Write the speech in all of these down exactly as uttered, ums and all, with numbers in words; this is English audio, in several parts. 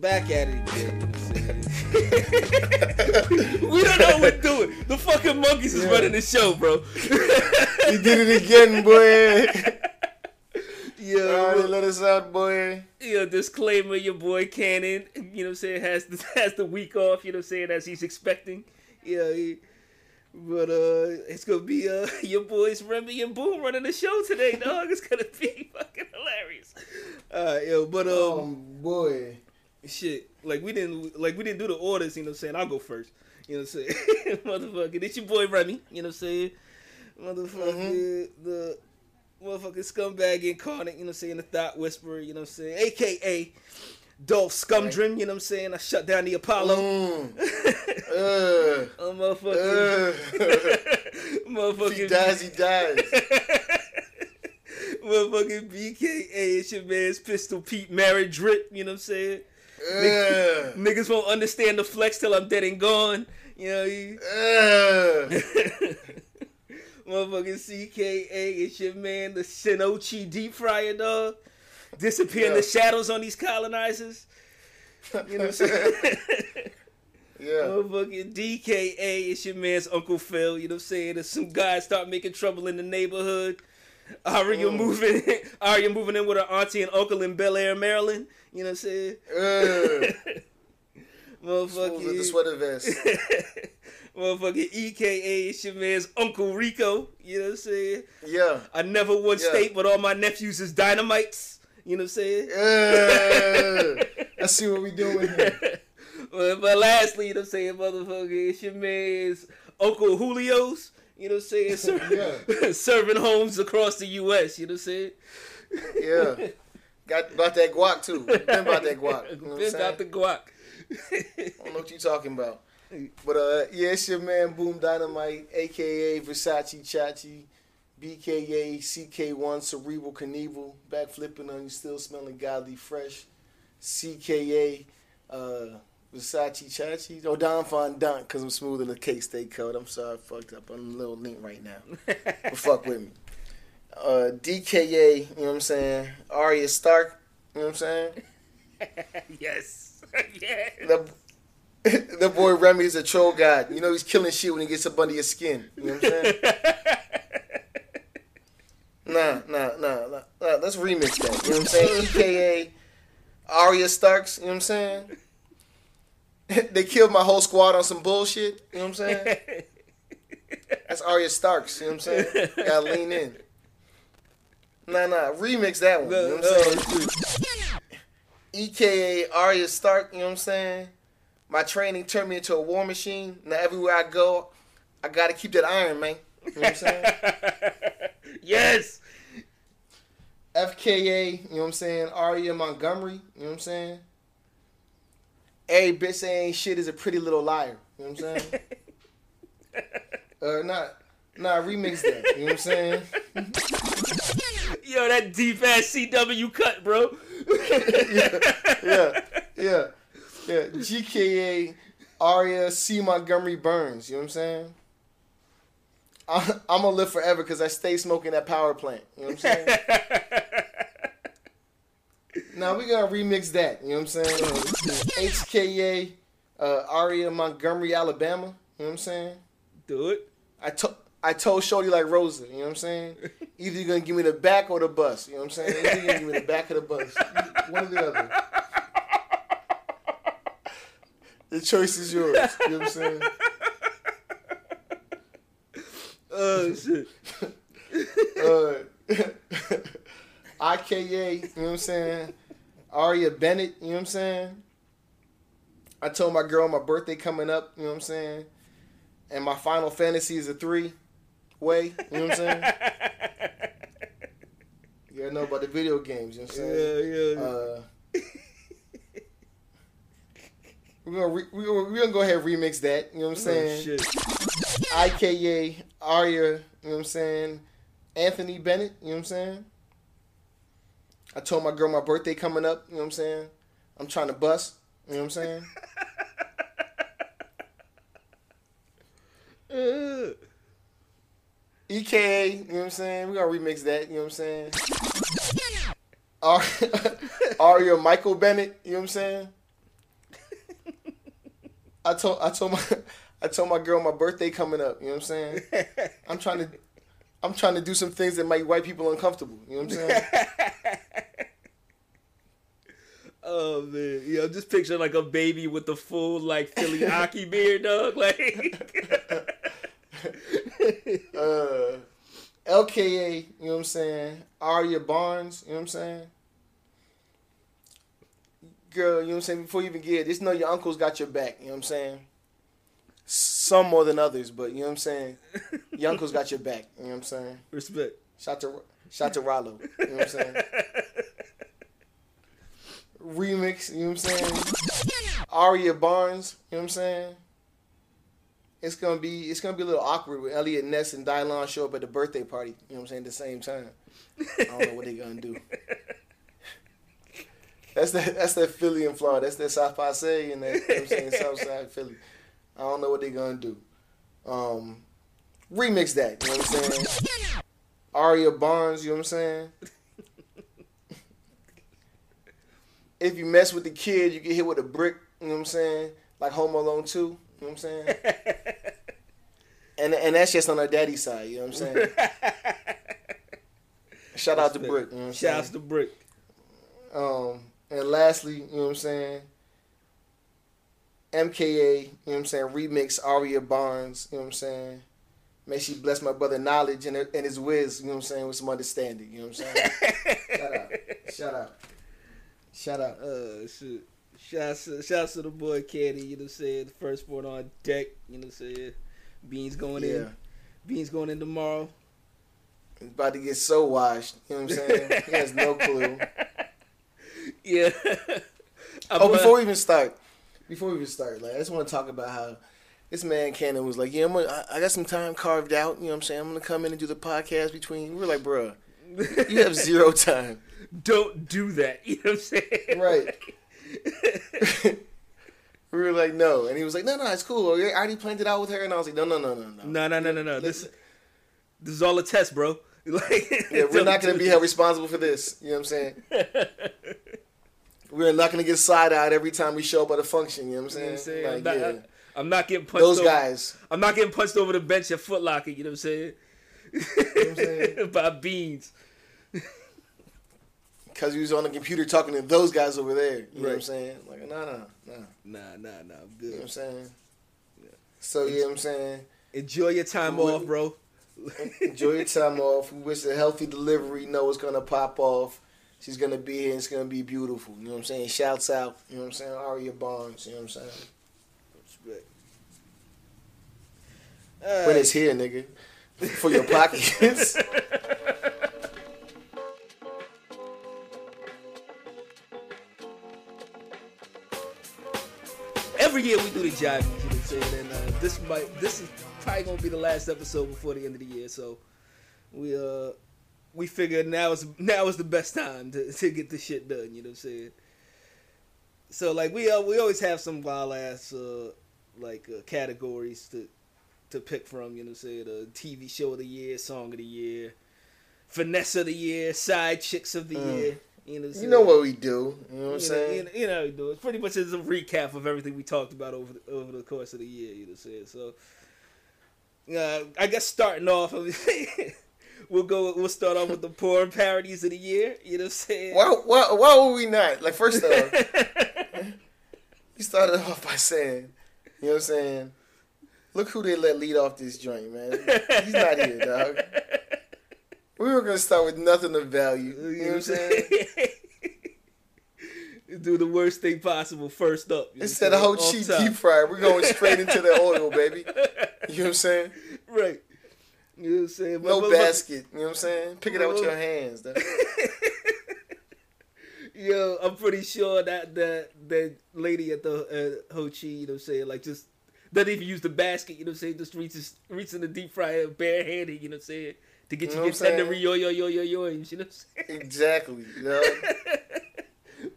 Back at it again. We don't know what to do. The fucking monkeys is yeah. running the show, bro. You did it again, boy. Yo, alright, let us out, boy. Yo, disclaimer, your boy Cannon, you know what I'm saying, has the, has the week off, you know what I'm saying, as he's expecting. Yeah, he, but uh, it's going to be uh, your boys Remy and Boo running the show today, dog. It's going to be fucking hilarious. Alright, yo, but um, oh, boy. Shit, like we didn't, like we didn't do the orders, you know what I'm saying? I'll go first, you know what I'm saying? Motherfucker, it's your boy Remy, you know what I'm saying? Motherfucker, mm-hmm. the motherfucking scumbag incarnate, you know what I'm saying? The thought whisperer, you know what I'm saying? A K A Dolph Scumdream, you know what I'm saying? I shut down the Apollo. Mm. uh, oh, motherfucker. Uh. Motherfucking. If he dies, he dies. Motherfucking B K A, it's your man's Pistol Pete Married Drip, you know what I'm saying? Yeah. Niggas won't understand the flex till I'm dead and gone. You know you yeah. Motherfucking C K A, it's your man, the Shinochi deep fryer, dog. Disappear in yeah. the shadows on these colonizers. You know what I'm saying? Yeah. Motherfucking D K A, it's your man's Uncle Phil, you know what I'm saying? If some guys start making trouble in the neighborhood, Arya mm. moving in, Arya moving in with her auntie and uncle in Bel Air, Maryland. You know what I'm saying? Uh, Motherfucking with the sweater vest. Motherfucking E K A, it's your man's Uncle Rico. You know what I'm saying? Yeah. I never won yeah. state, but all my nephews is dynamites. You know what I'm saying? Yeah. I see what we doing here. But, but lastly, you know what I'm saying, motherfucker, it's your man's Uncle Julio's. You know what I'm saying? Ser- yeah. Serving homes across the U S You know what I'm saying? Yeah. Got about that guac, too. Been about that guac. You know what I'm saying? About the guac. I don't know what you're talking about. But, uh, yeah, it's your man, Boom Dynamite, a k a. Versace Chachi, B K A, C K one, Cerebral Knievel, back flipping on you, still smelling godly fresh, C K A, uh... Versace Chachi. Oh, Don Fondant, because I'm smoother than the K-State code. I'm sorry, I fucked up. I'm a little link right now. But fuck with me. Uh, D K A, you know what I'm saying? Arya Stark, you know what I'm saying? Yes. Yes. The, the boy Remy is a troll god. You know, he's killing shit when he gets up under your skin. You know what I'm saying? Nah, nah, nah, nah, nah. Let's remix that. You know what I'm saying? D K A, Arya Starks, you know what I'm saying? They killed my whole squad on some bullshit. You know what I'm saying? That's Arya Starks. You know what I'm saying? Gotta lean in. Nah, nah. Remix that one. You know what I'm saying? E K A Arya Stark. You know what I'm saying? My training turned me into a war machine. Now everywhere I go, I gotta keep that iron, man. You know what I'm saying? Yes! F K A. You know what I'm saying? Arya Montgomery. You know what I'm saying? Every bitch say ain't shit is a pretty little liar. You know what I'm saying? uh, nah, nah, remix that. You know what I'm saying? Yo, that deep-ass C W cut, bro. yeah, yeah, yeah, yeah. G K A, Arya C. Montgomery Burns. You know what I'm saying? I'm, I'm going to live forever because I stay smoking that power plant. You know what I'm saying? Now we gonna remix that, you know what I'm saying? H K A, uh, Arya Montgomery, Alabama, you know what I'm saying? Do it. I told I told Shorty like Rosa, you know what I'm saying? Either you're gonna give me the back or the bus, you know what I'm saying? Either you're gonna give me the back or the bus, one or the other. The choice is yours, you know what I'm saying? Oh shit. uh, I K A, you know what I'm saying? Arya Bennett, you know what I'm saying? I told my girl my birthday coming up, you know what I'm saying? And my Final Fantasy is a three-way, you know what I'm saying? You gotta know about the video games, you know what I'm saying? Yeah, yeah, yeah. Uh, we're, gonna re- we're, gonna, we're gonna go ahead and remix that, you know what I'm saying? Oh, shit. I K A, Arya, you know what I'm saying? Anthony Bennett, you know what I'm saying? I told my girl my birthday coming up, you know what I'm saying? I'm trying to bust, you know what I'm saying? E K A, you know what I'm saying? We're going to remix that, you know what I'm saying? Ar- Arya Michael Bennett, you know what I'm saying? I told I told my I told my girl my birthday coming up. You know what I'm saying? I'm trying to I'm trying to do some things that make white people uncomfortable. You know what I'm saying? Oh man, yo, I'm just picturing like a baby with the full like Philly Aki beard, dog. Like, uh, L K A. You know what I'm saying? Arya Barnes. You know what I'm saying? Girl, you know what I'm saying? Before you even get it, just know your uncle's got your back. You know what I'm saying? Some more than others, but you know what I'm saying? Your uncle's got your back. You know what I'm saying? Respect. Shout to, shout to Rollo. You know what I'm saying? Remix. You know what I'm saying? Arya Barnes. You know what I'm saying? It's gonna be it's gonna be a little awkward when Elliot Ness and Dylon show up at the birthday party. You know what I'm saying? At the same time. I don't know what they're gonna do. That's that that's that Philly and Florida. That's that South Pasay and that, you know what I'm saying, Southside Philly. I don't know what they're gonna do. Um, remix that, you know what I'm saying? Arya Barnes, you know what I'm saying? If you mess with the kid, you get hit with a brick, you know what I'm saying? Like Home Alone two, you know what I'm saying? and and that's just on her daddy's side, you know what I'm saying? Shout out to Brick, you know what I'm saying? Shout out to Brick. Um, and lastly, you know what I'm saying, M K A, you know what I'm saying, remix Arya Barnes, you know what I'm saying, may she bless my brother knowledge and, and his whiz, you know what I'm saying, with some understanding, you know what I'm saying, shout out, shout out, shout out, uh, shoot, shout out, shout out to the boy Candy, you know what I'm saying, the first board on deck, you know what I'm saying, Beans going yeah. in, Beans going in tomorrow, he's about to get so washed, you know what I'm saying, he has no clue. Yeah. I'm oh, before we even start, before we even start, like I just want to talk about how this man Cannon was like, yeah, I'm gonna, I got some time carved out. You know what I'm saying? I'm gonna come in and do the podcast between. We were like, bruh, you have zero time. Don't do that. You know what I'm saying? Right. We were like, no, and he was like, no, no, it's cool. I already planned it out with her, and I was like, no, no, no, no, no, no, no, no, no, no. This, this is all a test, bro. Like, yeah, we're not gonna be held responsible for this. You know what I'm saying? We're not gonna get side-eyed every time we show up at a function. You know what I'm saying? You know what I'm, saying? Like, I'm, not, yeah. I'm not getting punched. Those over, guys. I'm not getting punched over the bench at Foot Locker. You know what I'm saying? You know what I'm saying? By Beans. Because he was on the computer talking to those guys over there. You right. know what I'm saying? Like, nah, nah, nah, nah, nah, nah. I'm good. You know what I'm saying? Yeah. So yeah, you know what I'm saying. Enjoy your time we, off, bro. Enjoy your time off. We wish a healthy delivery. Know it's gonna pop off. She's gonna be here and it's gonna be beautiful. You know what I'm saying? Shouts out, you know what I'm saying, Arya Barnes, you know what I'm saying? Respect. Uh, when it's here, nigga. For your pockets. Every year we do the Jivies, you know what I'm saying? And uh, this might this is probably gonna be the last episode before the end of the year, so we uh we figured now is now is the best time to, to get this shit done, you know what I'm saying? So like we uh, we always have some wild ass uh, like uh, categories to to pick from, you know what I'm saying? The T V show of the year, song of the year, finesse of the year, side chicks of the mm. year, you know what I'm saying? You know what we do, you know what I'm saying? You know, you know what we do. It's pretty much is a recap of everything we talked about over the, over the course of the year, you know what I'm saying? So Uh, I guess starting off, we'll go. We'll start off with the porn parodies of the year. You know what I'm saying? Why? Why? Why were we not? Like first off, you started off by saying, you know what I'm saying? Look who they let lead off this joint, man. He's not here, dog. We were gonna start with nothing of value. You know what I'm saying? Do the worst thing possible first up. Instead of whole cheap deep fryer, we're going straight into the oil, baby. You know what I'm saying? Right. You know what I'm saying? No but, but, basket. You know what I'm saying? Pick it up with your hands. Yo, I'm pretty sure that that, that lady at the uh, Ho Chi, you know what I'm saying, like just doesn't even use the basket, you know what I'm saying, just reaches reaches in the deep fryer barehanded, you know what I'm saying, to get you, you know get tender yo yo yo yo yo, you know what I'm saying? Exactly. You know?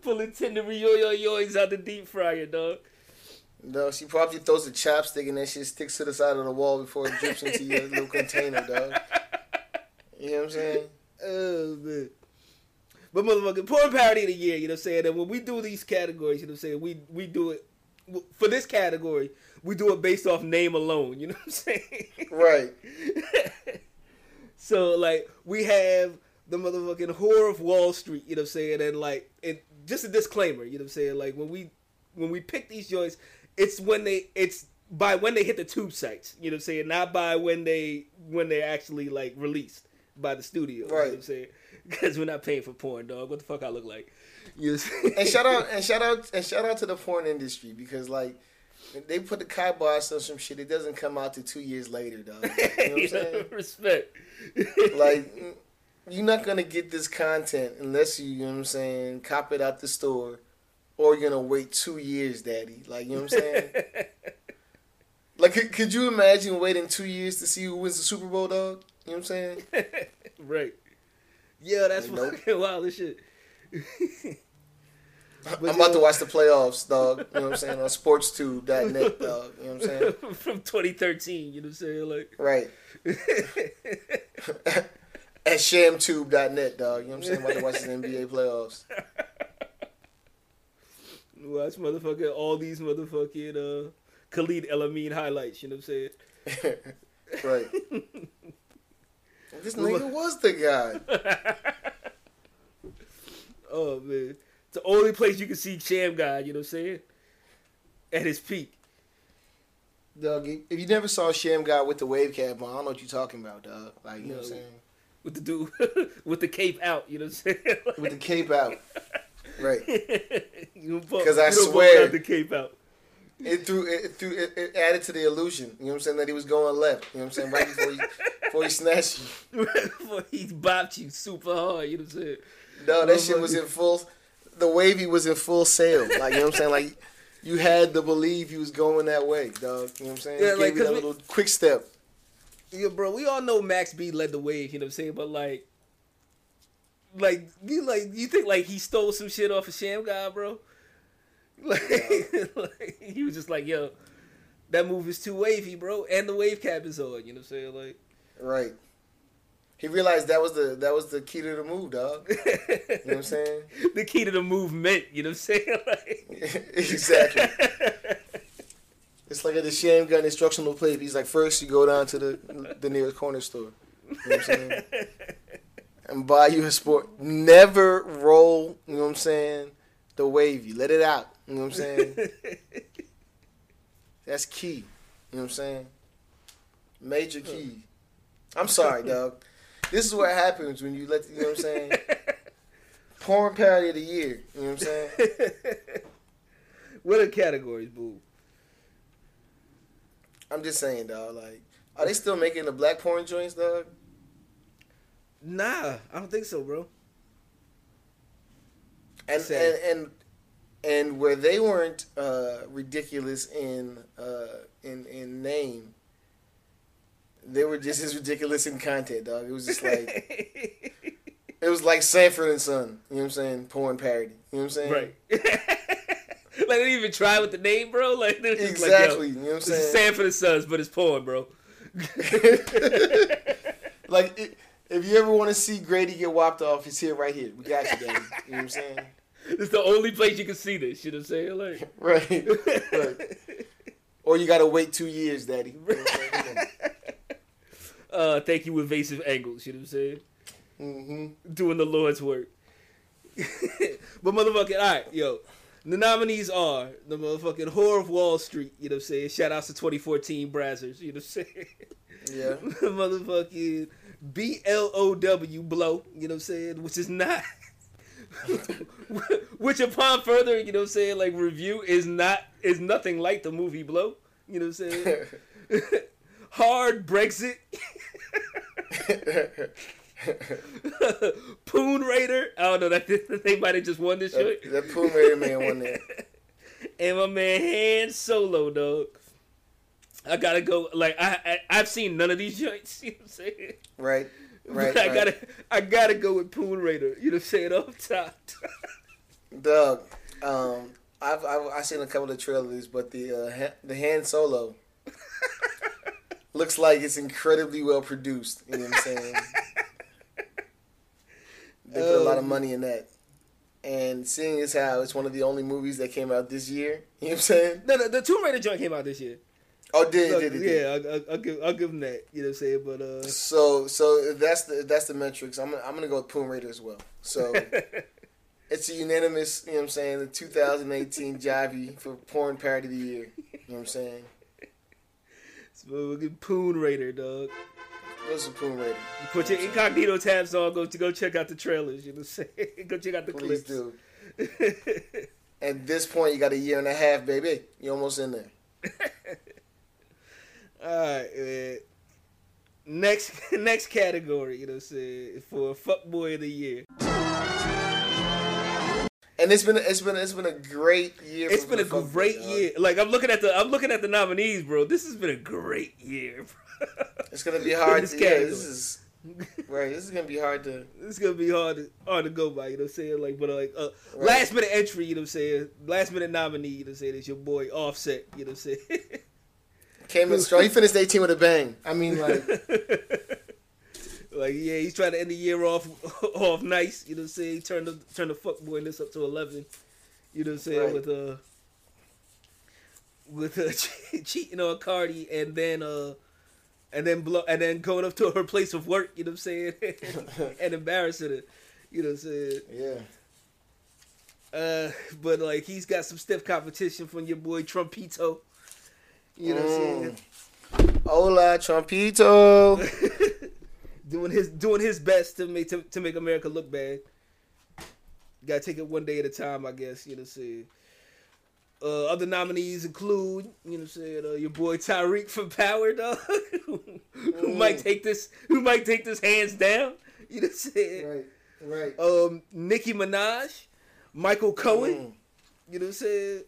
Pulling tender yo yo yo's out the deep fryer, dog. No, she probably throws a chopstick and that shit sticks to the side of the wall before it drips into your little container, dog. You know what I'm saying? Oh, man. But motherfucking porn parody of the year, you know what I'm saying? And when we do these categories, you know what I'm saying, we we do it for this category, we do it based off name alone. You know what I'm saying? Right. So, like, we have the motherfucking Whore of Wall Street, you know what I'm saying? And, like, and just a disclaimer, you know what I'm saying? Like, when we when we pick these joints, it's when they, it's by when they hit the tube sites, you know what I'm saying? Not by when they, when they're actually, like, released by the studio, right. You know what I'm saying? Because we're not paying for porn, dog. What the fuck I look like? You know what I'm saying? And shout out, and shout out, and shout out to the porn industry, because, like, they put the kibosh on some shit. It doesn't come out till two years later, dog. You know what I'm saying? Respect. Like, you're not going to get this content unless you, you know what I'm saying, cop it out the store, or you're going to wait two years, daddy. Like, you know what I'm saying? Like, could, could you imagine waiting two years to see who wins the Super Bowl, dog? You know what I'm saying? Right. Yeah, that's like, fucking nope. Wild as shit. But I'm about to watch the playoffs, dog. You know what I'm saying? On sports tube dot net, dog. You know what I'm saying? From twenty thirteen, you know what I'm saying? Like, right. At sham tube dot net, dog. You know what I'm saying? I'm about to watch the N B A playoffs. Watch motherfucking all these motherfucking uh, Khalid El-Amin highlights, you know what I'm saying? Right. This nigga was the guy. Oh, man. It's the only place you can see Sham God, you know what I'm saying? At his peak. Dog, if you never saw Sham God with the wave cap on, I don't know what you're talking about, dog. Like, you no. know what I'm saying? With the dude, with the cape out, you know what I'm saying? Like, with the cape out. Right. Because I swear. The cape out. It threw, it threw, it, it added to the illusion, you know what I'm saying, that he was going left, you know what I'm saying, right before he, before he snatched you. Before he bopped you super hard, you know what I'm saying? No, that shit was in full, the wavy was in full sail, like, you know what I'm saying, like, you had to believe he was going that way, dog, you know what I'm saying? Yeah, he like, gave you that we, little quick step. Yeah, bro, we all know Max B led the wave, you know what I'm saying, but, like, like, you, like, you think, like, he stole some shit off of Sham God, bro? Like, yeah. Like, he was just like, yo, that move is too wavy, bro, and the wave cap is on, you know what I'm saying? Like, right. He realized that was the that was the key to the move, dog. You know what I'm saying? The key to the movement, you know what I'm saying? Like, exactly. It's like at the Sham Gun instructional plate. He's like, first you go down to the the nearest corner store, you know what I'm saying? And buy you a sport. Never roll, you know what I'm saying, the wavy. Let it out. You know what I'm saying? That's key. You know what I'm saying? Major key. I'm sorry, dog. This is what happens when you let, you know what I'm saying? Porn parody of the year. You know what I'm saying? What are categories, boo? I'm just saying, dog. Like, are they still making the black porn joints, dog? Nah, I don't think so, bro. And and, and and where they weren't uh, ridiculous in uh, in in name, they were just as ridiculous in content, dog. It was just like it was like Sanford and Son. You know what I'm saying? Porn parody. You know what I'm saying? Right. Like, they didn't even try with the name, bro. Like, they were just exactly. Like, yo, you know what I'm saying? It's Sanford and Sons, but it's porn, bro. Like. It, If you ever want to see Grady get whopped off, he's here right here. We got you, baby. You know what I'm saying? It's the only place you can see this. You know what I'm saying? Like, right. Right. Or you got to wait two years, daddy. You know what I'm uh, thank you, evasive angles. You know what I'm saying? Mm-hmm. Doing the Lord's work. But motherfucking, all right, yo. The nominees are the motherfucking Whore of Wall Street. You know what I'm saying? Shout outs to twenty fourteen Brazzers. You know what I'm saying? Yeah. The motherfucking B L O W, Blow, you know what I'm saying, which is not, which upon further, you know what I'm saying, like, review is not, is nothing like the movie Blow, you know what I'm saying, Hard Brexit, Poon Raider, I don't know, that, they might have just won this shit. That, that Poon Raider man won that. And my man Han Solo, dog. I gotta go. Like, I, I, I've seen none of these joints. You know what I'm saying? Right, right. But I right. gotta, I gotta go with Poon Raider. You know what I'm saying? Up top. Doug, um, I've, I've, I've seen a couple of trailers, but the, uh, ha- the Han Solo looks like it's incredibly well produced. You know what I'm saying? They put um, a lot of money in that. And seeing as how it's one of the only movies that came out this year, you know what I'm saying? No, no, the Tomb Raider joint came out this year. Oh, did so, did it? Yeah, I'll, I'll give I'll give them that. You know what I'm saying? But uh, so so that's the that's the metrics. I'm gonna, I'm gonna go with Poon Raider as well. So it's a unanimous. You know what I'm saying? The two thousand eighteen Jivies for porn parody of the year. You know what I'm saying? So we'll give Poon Raider, dog. What's a Poon Raider? You put your incognito tabs on. Go to go check out the trailers. You know what I'm saying? Go check out the Please clips. Please do. At this point, you got a year and a half, baby. You're almost in there. Alright, man. Next next category, you know what I'm saying, for Fuckboy of the Year. And it's been it's been it's been a great year. It's been a great year. Like I'm looking at the I'm looking at the nominees, bro. This has been a great year, bro. It's gonna be hard to yeah, this is right, this is gonna be hard to It's gonna be hard to hard to go by, you know what I'm saying? Like but like uh, right. last minute entry, you know what I'm saying? Last minute nominee, you know what I'm saying, it's your boy Offset, you know what I'm saying? Came in strong. He finished eighteen with a bang. I mean, like, like yeah, he's trying to end the year off off nice. You know what I'm saying? He turned the turned the fuckboyness up to eleven. You know what I'm saying? Right. With uh, with uh, che- cheating on Cardi, and then uh, and then blow, and then going up to her place of work. You know what I'm saying? And embarrassing her. You know what I'm saying? Yeah. Uh, but like he's got some stiff competition from your boy Trumpito. You know what I'm saying? Hola, Trumpito. doing his doing his best to make to, to make America look bad. Gotta take it one day at a time, I guess, you know what I'm saying? Uh, other nominees include, you know what I'm saying, uh, your boy Tariq from Power, dog. who mm. might take this who might take this hands down. You know what I'm saying? Right, right. Um Nicki Minaj, Michael Cohen, mm. you know what I'm saying?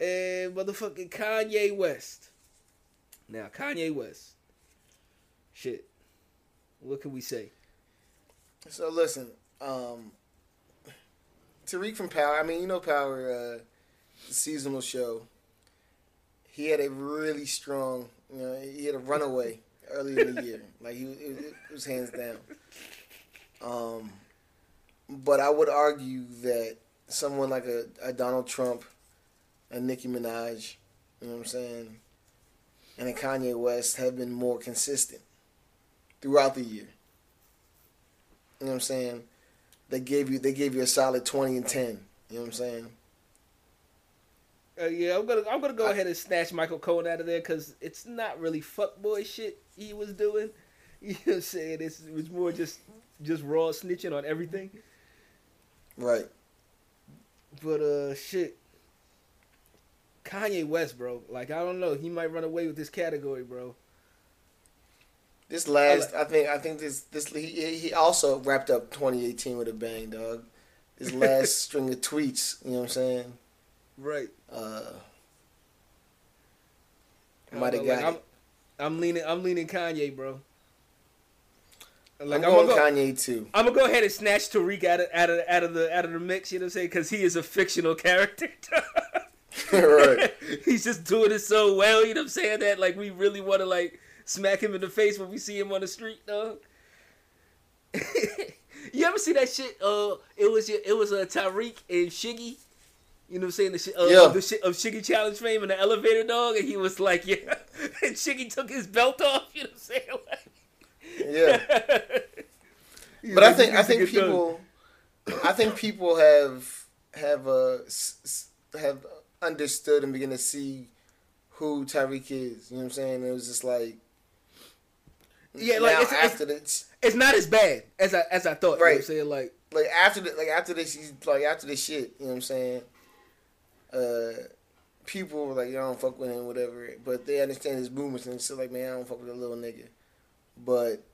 And motherfucking Kanye West. Now, Kanye West. Shit. What can we say? So, listen. Um, Tariq from Power. I mean, you know Power, uh, the seasonal show. He had a really strong, you know, he had a runaway early in the year. Like, he it, it was hands down. Um, but I would argue that someone like a, a Donald Trump and Nicki Minaj, you know what I'm saying, and Kanye West have been more consistent throughout the year. You know what I'm saying? They gave you they gave you a solid twenty and ten. You know what I'm saying? Uh, yeah, I'm gonna I'm gonna go I, ahead and snatch Michael Cohen out of there because it's not really fuckboy shit he was doing. You know what I'm saying? It's, it was more just just raw snitching on everything. Right. But uh, shit. Kanye West, bro. Like, I don't know. He might run away with this category, bro. This last, I think, I think this, this he, he also wrapped up twenty eighteen with a bang, dog. His last string of tweets, you know what I'm saying? Right. Uh, might have got like, it. I'm, I'm leaning, I'm leaning Kanye, bro. Like, I'm, I'm going gonna go, Kanye too. I'm gonna go ahead and snatch Tariq out of out of out of the out of the mix, you know what I'm saying? Because he is a fictional character. Right. He's just doing it so well, you know what I'm saying, that like we really want to like smack him in the face when we see him on the street, dog. You ever see that shit? Uh, it was it was a uh, Tariq and Shiggy, you know what I'm saying, the sh- uh, yeah. of, the sh- of Shiggy Challenge fame in the elevator, dog, and he was like, yeah, and Shiggy took his belt off, you know what I'm saying, like, yeah. But like, I think I think people, done. I think people have have a uh, s- have. Uh, understood and begin to see who Tariq is. You know what I'm saying? It was just like, yeah, like it's, after it's, the, it's not as bad as I as I thought. Right. You know what I'm saying? Like, like after the, like after this, like after this shit. You know what I'm saying? Uh, people were like, "Yo, I don't fuck with him, whatever." But they understand his movements and still like, "Man, I don't fuck with a little nigga." But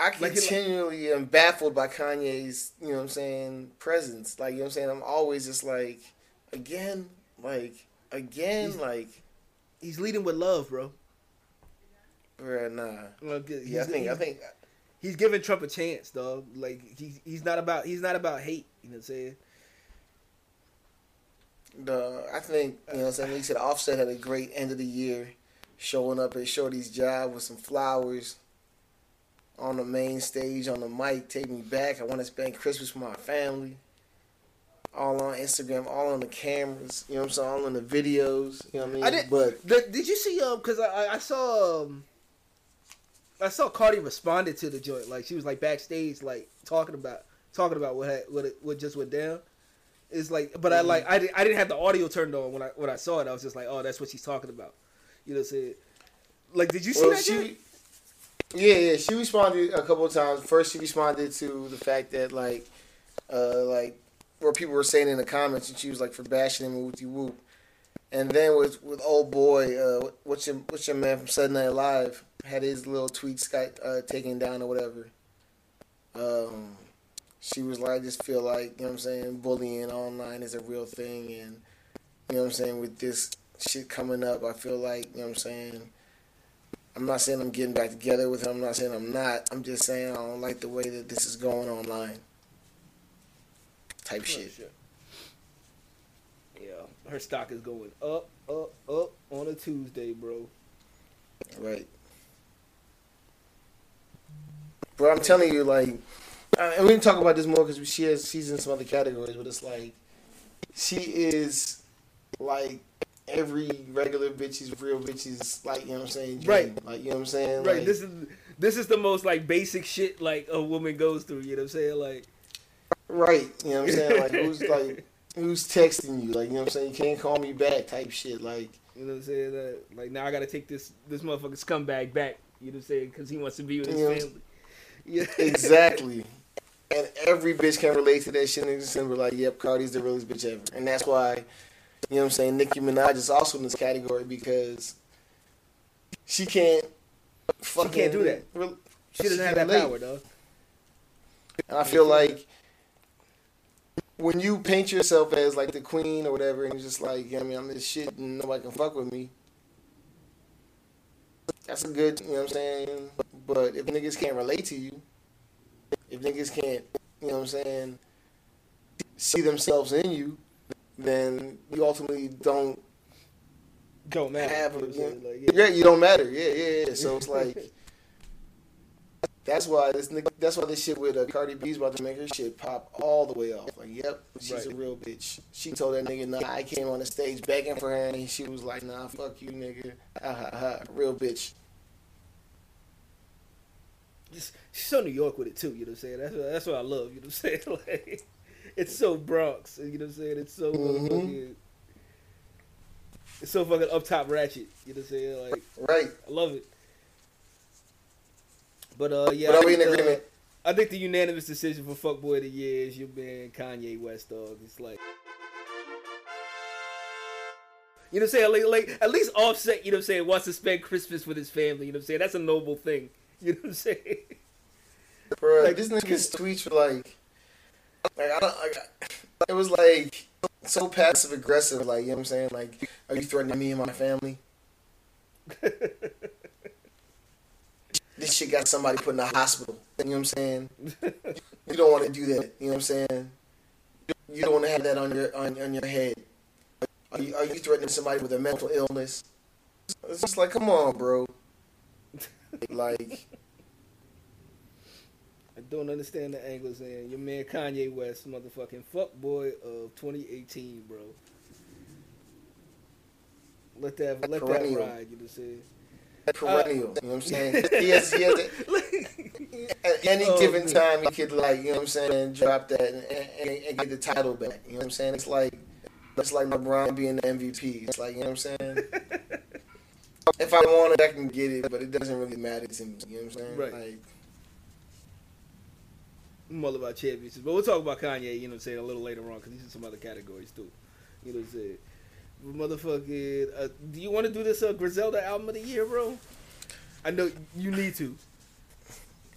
I continually am baffled by Kanye's, you know what I'm saying, presence. Like, you know what I'm saying? I'm always just like, again, like, again, he's, like. He's leading with love, bro. Bro, nah. Well, yeah, I think, I think. He's giving Trump a chance, dog. Like, he, he's not about, he's not about hate, you know what I'm saying? The, I think, you know what I'm saying? Like you said, Offset had a great end of the year, showing up at Shorty's job with some flowers. on the main stage, on the mic, take me back. I want to spend Christmas with my family. All on Instagram, all on the cameras, you know what I'm saying, all on the videos, you know what I mean? I did, but the, did you see, um, because I, I saw, um, I saw Cardi responded to the joint, like, she was, like, backstage, like, talking about, talking about what had, what, what just went down. It's like, but mm-hmm. I, like, I, I didn't have the audio turned on when I, when I saw it. I was just like, oh, that's what she's talking about, you know what I'm saying? Like, did you see well, that she, joint? Yeah, yeah, she responded a couple of times. First, she responded to the fact that, like, uh, like, where people were saying in the comments, and she was like, for bashing him with you whoop. And then with with old boy, uh, what's your what's your man from Saturday Night Live had his little tweets got uh, taken down or whatever. Um, she was like, I just feel like, you know what I'm saying, bullying online is a real thing, and you know what I'm saying, with this shit coming up, I feel like, you know what I'm saying, I'm not saying I'm getting back together with him, I'm not saying I'm not, I'm just saying I don't like the way that this is going online. Type shit. Sure. Yeah, her stock is going up, up, up on a Tuesday, bro. Right, bro. I'm telling you, like, and we can talk about this more because she has she's in some other categories, but it's like she is like every regular bitch's real bitch's, like, you know what I'm saying, dream. Right? Like, you know what I'm saying, right? Like, this is this is the most like basic shit like a woman goes through. You know what I'm saying, like. Right, you know what I'm saying? Like, who's like, who's texting you? Like, you know what I'm saying? You can't call me back type shit. Like, you know what I'm saying? Uh, like, now I gotta take this this motherfucking scumbag back. You know what I'm saying? Because he wants to be with his family. Yeah, exactly. And every bitch can relate to that shit in December. Like, yep, Cardi's the realest bitch ever, and that's why, you know what I'm saying, Nicki Minaj is also in this category because she can't fucking she can't do that. Re- she doesn't she have that relate. Power, though. And I feel like, when you paint yourself as like the queen or whatever, and you're just like, you know what I mean, I'm this shit and nobody can fuck with me. That's a good, you know what I'm saying? But if niggas can't relate to you, if niggas can't, you know what I'm saying, see themselves in you, then you ultimately don't don't matter. Have a, you know, like, yeah. yeah, you don't matter. Yeah, yeah, yeah. So it's like That's why this that's why this shit with uh, Cardi B's about to make her shit pop all the way off. Like, yep, she's right. a real bitch. She told that nigga, nah, I came on the stage begging for her, and she was like, nah, fuck you, nigga. Ha ha ha. Real bitch. She's so New York with it, too, you know what I'm saying? That's what, that's what I love, you know what I'm saying? Like, it's so Bronx, you know what I'm saying? It's so mm-hmm. fucking, it's so fucking up-top ratchet, you know what I'm saying? Like, right. I love it. But uh, yeah, but I, think, uh, I think the unanimous decision for Fuckboy of the Year is your man Kanye West, dog. It's like, you know what I'm saying? Like, like, at least Offset, you know what I'm saying, wants to spend Christmas with his family, you know what I'm saying? That's a noble thing, you know what I'm saying? Bro, like, this nigga's tweets were like, like, I don't, like, it was like so passive aggressive, like, you know what I'm saying? Like, are you threatening me and my family? This shit got somebody put in the hospital. You know what I'm saying? You don't want to do that. You know what I'm saying? You don't want to have that on your on, on your head. Are you, are you threatening somebody with a mental illness? It's just like, come on, bro. Like, I don't understand the angles, man. Your man Kanye West, motherfucking fuckboy of twenty eighteen, bro. Let that let Perennial. that ride. You know what I'm saying? Perennial, uh, you know what I'm saying? He has, he has a, at any oh, given man. time, he could, like, you know what I'm saying, drop that and, and, and get the title back. You know what I'm saying? It's like, it's like LeBron being the M V P. It's like, you know what I'm saying? If I want it, I can get it, but it doesn't really matter to me. You know what I'm saying? Right. Like, I'm all about championships, but we'll talk about Kanye, you know what I'm saying, a little later on, because he's in some other categories too. You know what I'm saying? Motherfucking, uh, do you want to do this uh, Griselda album of the year, bro? I know you need to.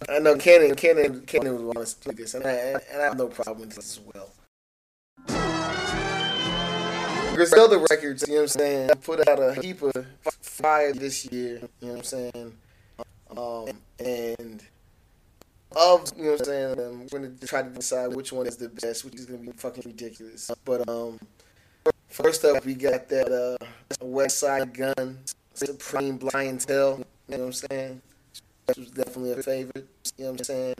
I know Cannon, Cannon, Cannon would want to do this, and I and I have no problem with this as well. Griselda Records, you know what I'm saying, put out a heap of fire this year, you know what I'm saying, um, and of you know what I'm saying, um, we're gonna try to decide which one is the best, which is gonna be fucking ridiculous, but um. First up, we got that uh, Westside Gun, Supreme Blind Tell, you know what I'm saying? That was definitely a favorite. You know what I'm saying?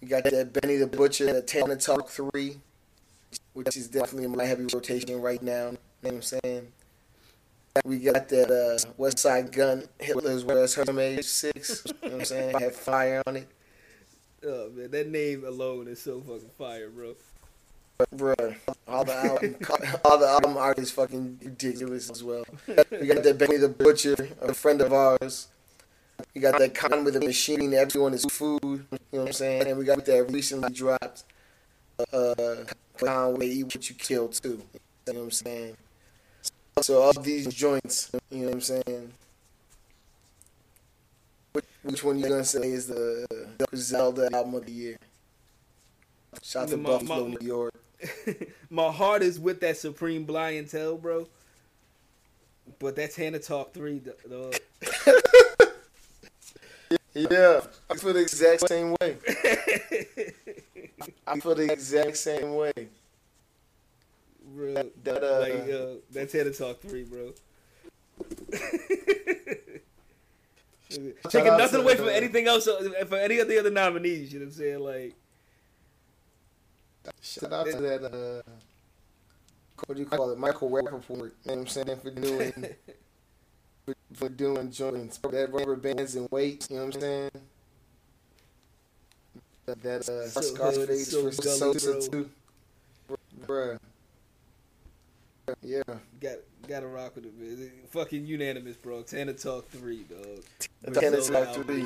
You got that Benny the Butcher and the Tanner Talk three, which is definitely in my heavy rotation right now. You know what I'm saying? We got that uh, Westside Gun, Hitler's Worst Hermes six. You know what I'm saying? Had fire on it. Oh, man, that name alone is so fucking fire, bro. Bro, all the album, all the album art is fucking ridiculous as well. We got that Benny the Butcher, a friend of ours. We got that Con with the Machine, Everyone Is Food. You know what I'm saying? And we got that recently dropped uh, Conway, Eat What You Kill Too. You know what I'm saying? So all these joints, you know what I'm saying? Which, which one you gonna say is the Griselda album of the year? Shout out to my, Buffalo, my, New York. My heart is with that Supreme Blind and Tell, bro. But that's Hannah Talk three, dog. Yeah, I feel the exact same way. I feel the exact same way. Bro, that, that, uh, like, uh, that's Hannah Talk three, bro. Taking nothing away from anything else, for any of the other nominees, you know what I'm saying? Like, shout out to that, uh, what do you call it, Michael Rappaport, you know what I'm saying, for doing, for, for doing joints, that rubber bands and weights, you know what I'm saying, that, that uh, so Scarface so for Sosa too, bruh, yeah, got, gotta rock with it, man. Fucking unanimous, bro. Tanner Talk three, dog. Tanner Talk three.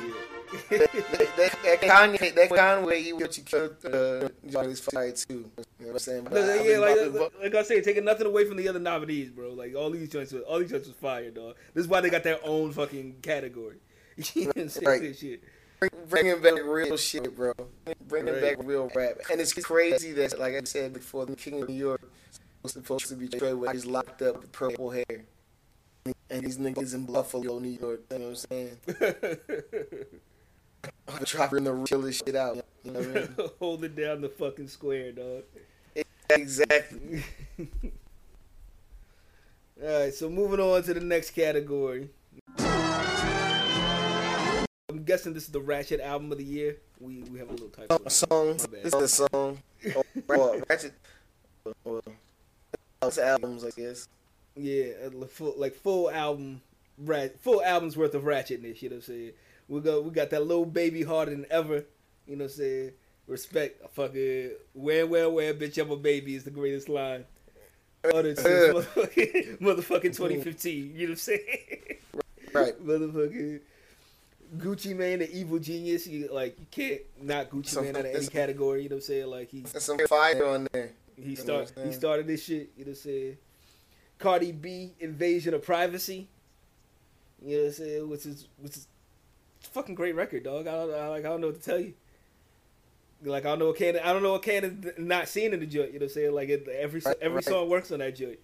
That, that, that Kanye, that Conway, Eat What You Killed, uh, Johnny's fight too. You know what I'm saying? But no, I, yeah, I mean, like, my, like, like I said, taking nothing away from the other nominees, bro. Like all these joints, all these joints was fire, dog. This is why they got their own fucking category. You know what I'm saying? Right. This shit. Bring, bringing back real shit, bro. Bringing right. back real rap, and it's crazy that, like I said before, the King of New York was supposed to be straight where he's locked up with purple hair. And these niggas in Buffalo, New York, you know what I'm saying? I'm dropping the realest shit out. You know what I mean? Holding down the fucking square, dog. Exactly. Alright, so moving on to the next category. I'm guessing this is the Ratchet album of the year. We we have a little type of song. This is the song. Oh, well, Ratchet. Well, albums, I guess. Yeah, full, like full album, full albums worth of ratchetness. You know what I'm saying? We go, we got that little baby harder than ever. You know what I'm saying? Respect, fucking where, where, where, bitch, I'm a baby is the greatest line. Other motherfucking, motherfucking twenty fifteen. You know what I'm saying? Right, motherfucking Gucci Mane, the evil genius. You, like you can't knock Gucci some, Mane out of any category. You know what I'm saying? Like he, there's some fire on there. He start he started this shit, you know what I'm saying? Cardi B, Invasion of Privacy. You know what I'm saying? Which is which is fucking great record, dog. I don't I, like I don't know what to tell you. Like I don't know what Cannon I don't know what Cannon not seen in the joint, you know what I'm saying? Like it, every right, every right. song works on that joint.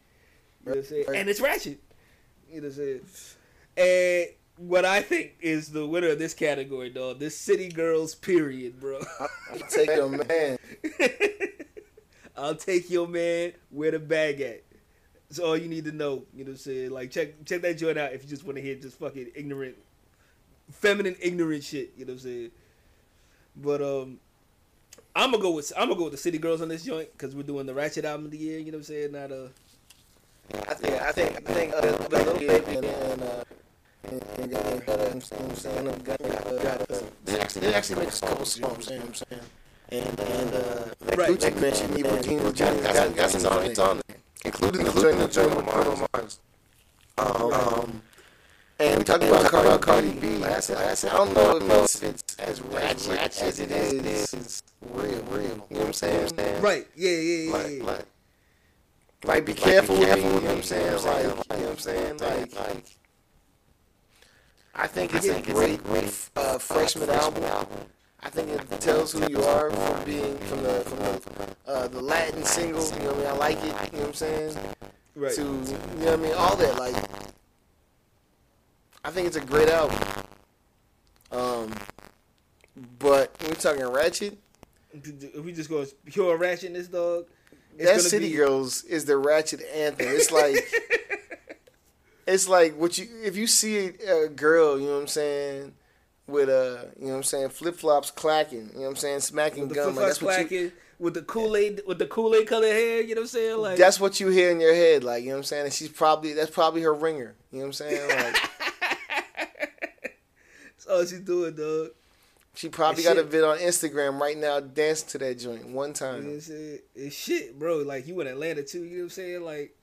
You know what I'm saying? Right. And it's ratchet. You know what I'm saying? And what I think is the winner of this category, dog, this City Girls period, bro. I, I take your man. I'll take your man, where the bag at? That's all you need to know. You know what I'm saying? Like, check check that joint out if you just want to hear just fucking ignorant, feminine ignorant shit. You know what I'm saying? But um, I'm gonna go with I'm gonna go with the City Girls on this joint because we're doing the Ratchet album of the year. You know what I'm saying? Not a. I think I think I think uh, Little Baby and and uh, and, and, and, and, and, and, and got got uh, they actually they actually make a couple songs. You know what I'm saying? And, and, uh, like right. Gucci mentioned Evil Genius. That's an on, it's on there. Including the joint of Joe Mars. Um, um, and we talked about Cardi, Cardi B. Like I said, like I said, I don't know if it's as ratchet as it is. It is it's real, real. You know what I'm saying? Right. Yeah, yeah, yeah. Like, like, like be careful with me. You know what I'm saying? Like, you know what I'm saying? Like, like, I think it's a great, great uh, freshman album. I think it tells who you are from being from the from the, uh, the Latin single. You know what I mean? I like it. You know what I'm saying? Right. To you know what I mean? All that. Like, I think it's a great album. Um, but we're talking ratchet. If we just go pure ratchetness, dog. That City be... Girls is the ratchet anthem. It's like it's like what you if you see a girl. You know what I'm saying? with uh, you know what I'm saying, flip flops clacking, you know what I'm saying, smacking with gum. The like, that's what clacking, you, with the Kool-Aid with the Kool-Aid colored hair, you know what I'm saying? Like that's what you hear in your head, like, you know what I'm saying? And she's probably that's probably her ringer. You know what I'm saying? Like that's all she's doing, dog. She probably got a vid on Instagram right now dancing to that joint one time. You know what I'm saying? It's shit, bro. Like, you in Atlanta, too. You know what I'm saying? Like,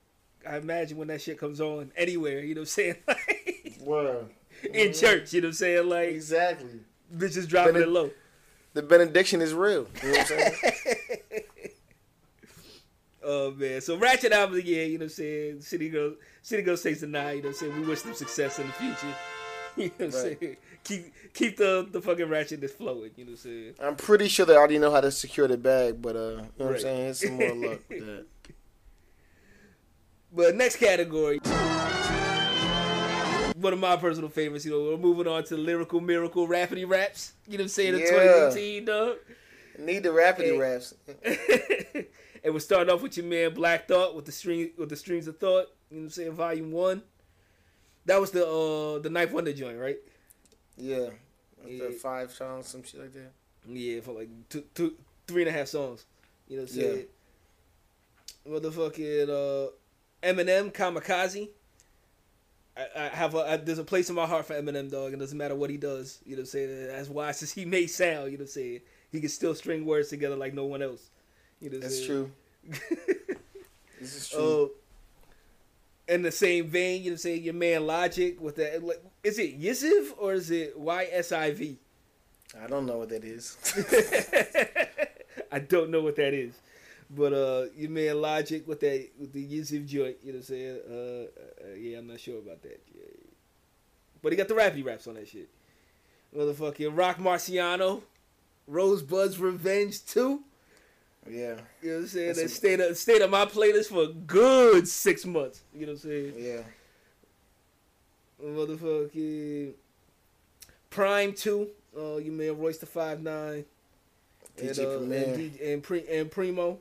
I imagine when that shit comes on anywhere, you know what I'm saying? Like, word. In church, you know what I'm saying? Like, exactly. Bitches dropping Bened- it low. The benediction is real. You know what I'm saying? Oh, man. So, Ratchet album of the year, you know what I'm saying? City Girls, City Girls Takes the Nine, you know what I'm saying? We wish them success in the future. You know what I'm right. saying? Keep keep the, the fucking ratchetness flowing, you know what I'm saying? I'm pretty sure they already know how to secure the bag, but uh, you know right. what I'm saying? It's some more luck with that. But next category, one of my personal favorites, you know, we're moving on to Lyrical Miracle Rappity Raps, you know what I'm saying, in yeah. twenty eighteen, dog. Need the Rappity and, Raps. And we're starting off with your man Black Thought with the, string, with the Streams of Thought, you know what I'm saying, Volume one. That was the uh, the Knife Wonder joint, right? Yeah. yeah. Five songs, some shit like that. Yeah, for like two, two, three and a half songs. You know what I'm saying? Yeah. Motherfucking uh, Eminem, Kamikaze. I, I have a, I, there's a place in my heart for Eminem, dog. It doesn't matter what he does. You know what I'm saying? As wise as he may sound, you know what I'm saying? He can still string words together like no one else. You know what I'm saying? That's true. This is true. Uh, In the same vein, you know what I'm saying, your man Logic with that, like, is it Yisiv or is it Y S I V? I don't know what that is. I don't know what that is. But uh, your man Logic with that, with the Yisiv joint, you know what I'm saying? Uh, uh, yeah, I'm not sure about that. Yeah. But he got the rappy raps on that shit. Motherfucking Rock Marciano, Rosebud's Revenge two. Yeah. You know what I'm saying? That stayed up, stayed on my playlist for a good six months. You know what I'm saying? Yeah. Motherfucking Prime two. Uh, you man Royce the five nine. D J and, uh, Premier. And, D- and, Pre- and Primo.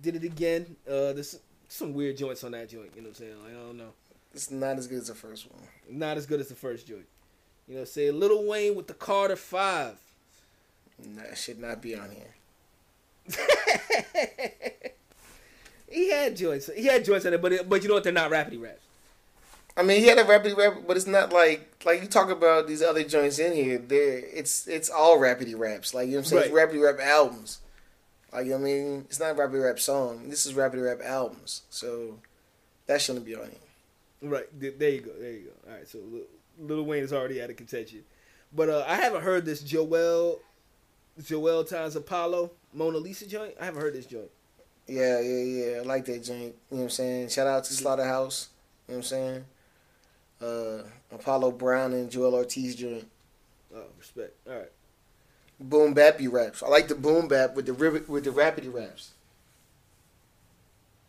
Did it again. Uh, there's some weird joints on that joint. You know what I'm saying? Like, I don't know. It's not as good as the first one. Not as good as the first joint. You know what I'm saying? Lil Wayne with the Carter five. That nah, should not be on here. He had joints. He had joints in it, but it, but you know what? They're not rappity raps. I mean, he had a rappity rap, but it's not like like you talk about these other joints in here. There, it's it's all rappity raps. Like, you know what I'm saying? Right. It's rappity rap albums. Like, I mean, it's not a rappity rap song. This is rappity rap albums. So that shouldn't be on here. Right there, you go. There you go. All right. So Lil Wayne is already out of contention, but uh, I haven't heard this Joel Joel times Apollo. Mona Lisa joint? I haven't heard this joint. Yeah, yeah, yeah. I like that joint. You know what I'm saying? Shout out to Slaughterhouse. You know what I'm saying? Uh, Apollo Brown and Joel Ortiz joint. Oh, respect. All right. Boom bappy raps. I like the boom bap with the rib- with the rappity raps.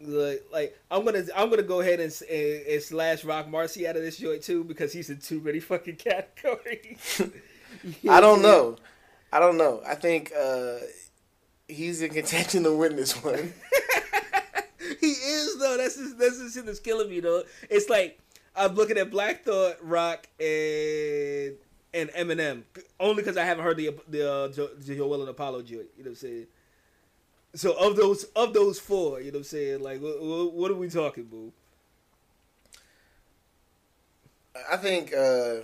Like, like I'm gonna I'm gonna go ahead and, and, and slash Rock Marcy out of this joint too, because he's in too many fucking categories. I don't know. I don't know. I think. Uh, He's in contention to win this one. He is, though. That's just, that's the shit that's killing me, though. It's like I'm looking at Black Thought, Rock, and and Eminem only because I haven't heard the the uh, jo- Joel and Apollo joint. You know what I'm saying? So of those of those four, you know what I'm saying? Like, what, what are we talking, boo? I think uh,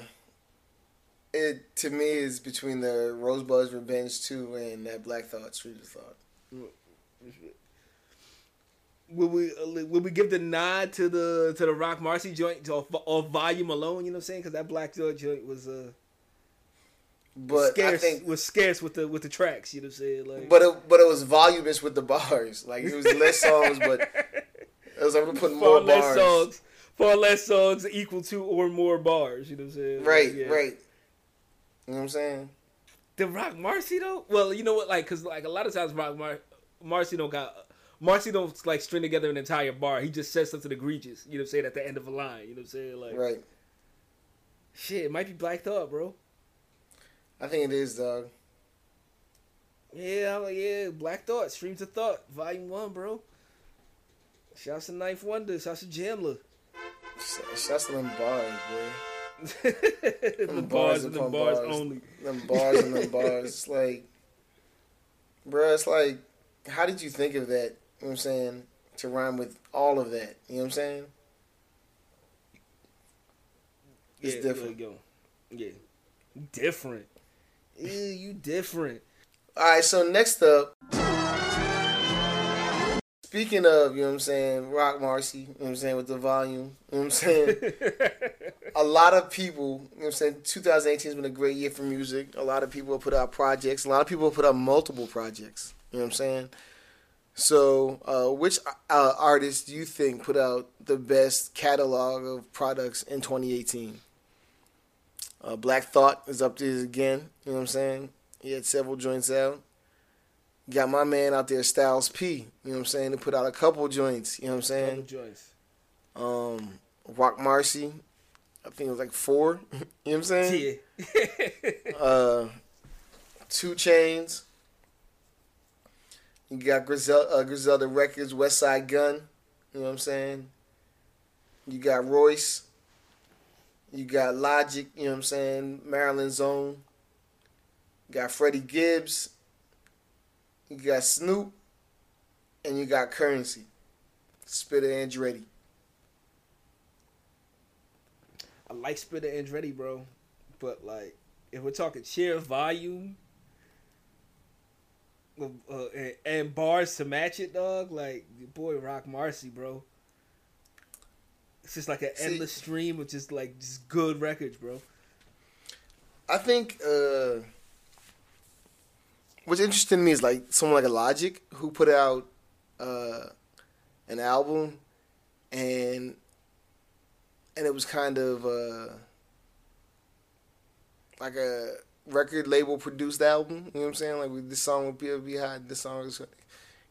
it to me is between the Rosebud's Revenge two and that Black Thought Street of Thought. Will we will we give the nod to the to the Rock Marcy joint off, off volume alone? You know what I'm saying? Because that Black Thought joint was uh, but was scarce, I think was scarce with the with the tracks. You know what I'm saying? Like, but it, but it was voluminous with the bars. Like, it was less songs, but it was able to put more less bars. Songs, far less songs equal to or more bars. You know what I'm saying? Right, like, yeah. right. You know what I'm saying? Did Rock Marcy though? Well, you know what? Like, cause like a lot of times Rock Mar- Marcy don't got Marcy don't like string together an entire bar. He just says something egregious. You know what I'm saying? At the end of a line. You know what I'm saying? Like, right. Shit, it might be Black Thought, bro. I think it is, dog. Yeah, I'm like, yeah, Black Thought, Streams of Thought, Volume One, bro. Shouts to Knife Wonder. Shouts to Jamla. Shouts to them bars, boy. the them bars and the bars, bars only. Them bars and them bars. It's like, bruh, it's like, how did you think of that, you know what I'm saying, to rhyme with all of that, you know what I'm saying? It's yeah, different. Yo, yo. Yeah. Different. Ew, you different. All right, so next up, speaking of, you know what I'm saying, Rock Marcy, you know what I'm saying, with the volume, you know what I'm saying? A lot of people, you know what I'm saying, twenty eighteen has been a great year for music. A lot of people have put out projects. A lot of people have put out multiple projects, you know what I'm saying? So uh, which uh, artists do you think put out the best catalog of products in twenty eighteen? Uh, Black Thought is up there again, you know what I'm saying? He had several joints out. Got my man out there, Styles P, you know what I'm saying? They put out a couple joints, you know what I'm saying? Joints. Um, Rock Marcy, I think it was like four, you know what I'm saying? Yeah. uh, Two Chainz. You got Griselda, uh, Griselda Records, Westside Gun, you know what I'm saying? You got Royce. You got Logic, you know what I'm saying? Maryland Zone. You got Freddie Gibbs. You got Snoop, and you got Currency, Spitta Andretti. I like Spitta Andretti, bro, but like if we're talking sheer volume uh, and, and bars to match it, dog, like your boy Rock Marcy, bro. It's just like an See, endless stream of just like just good records, bro. I think. Uh... What's interesting to me is like someone like a Logic who put out uh, an album and and it was kind of uh, like a record label produced album. You know what I'm saying? Like this song will be hot, this song is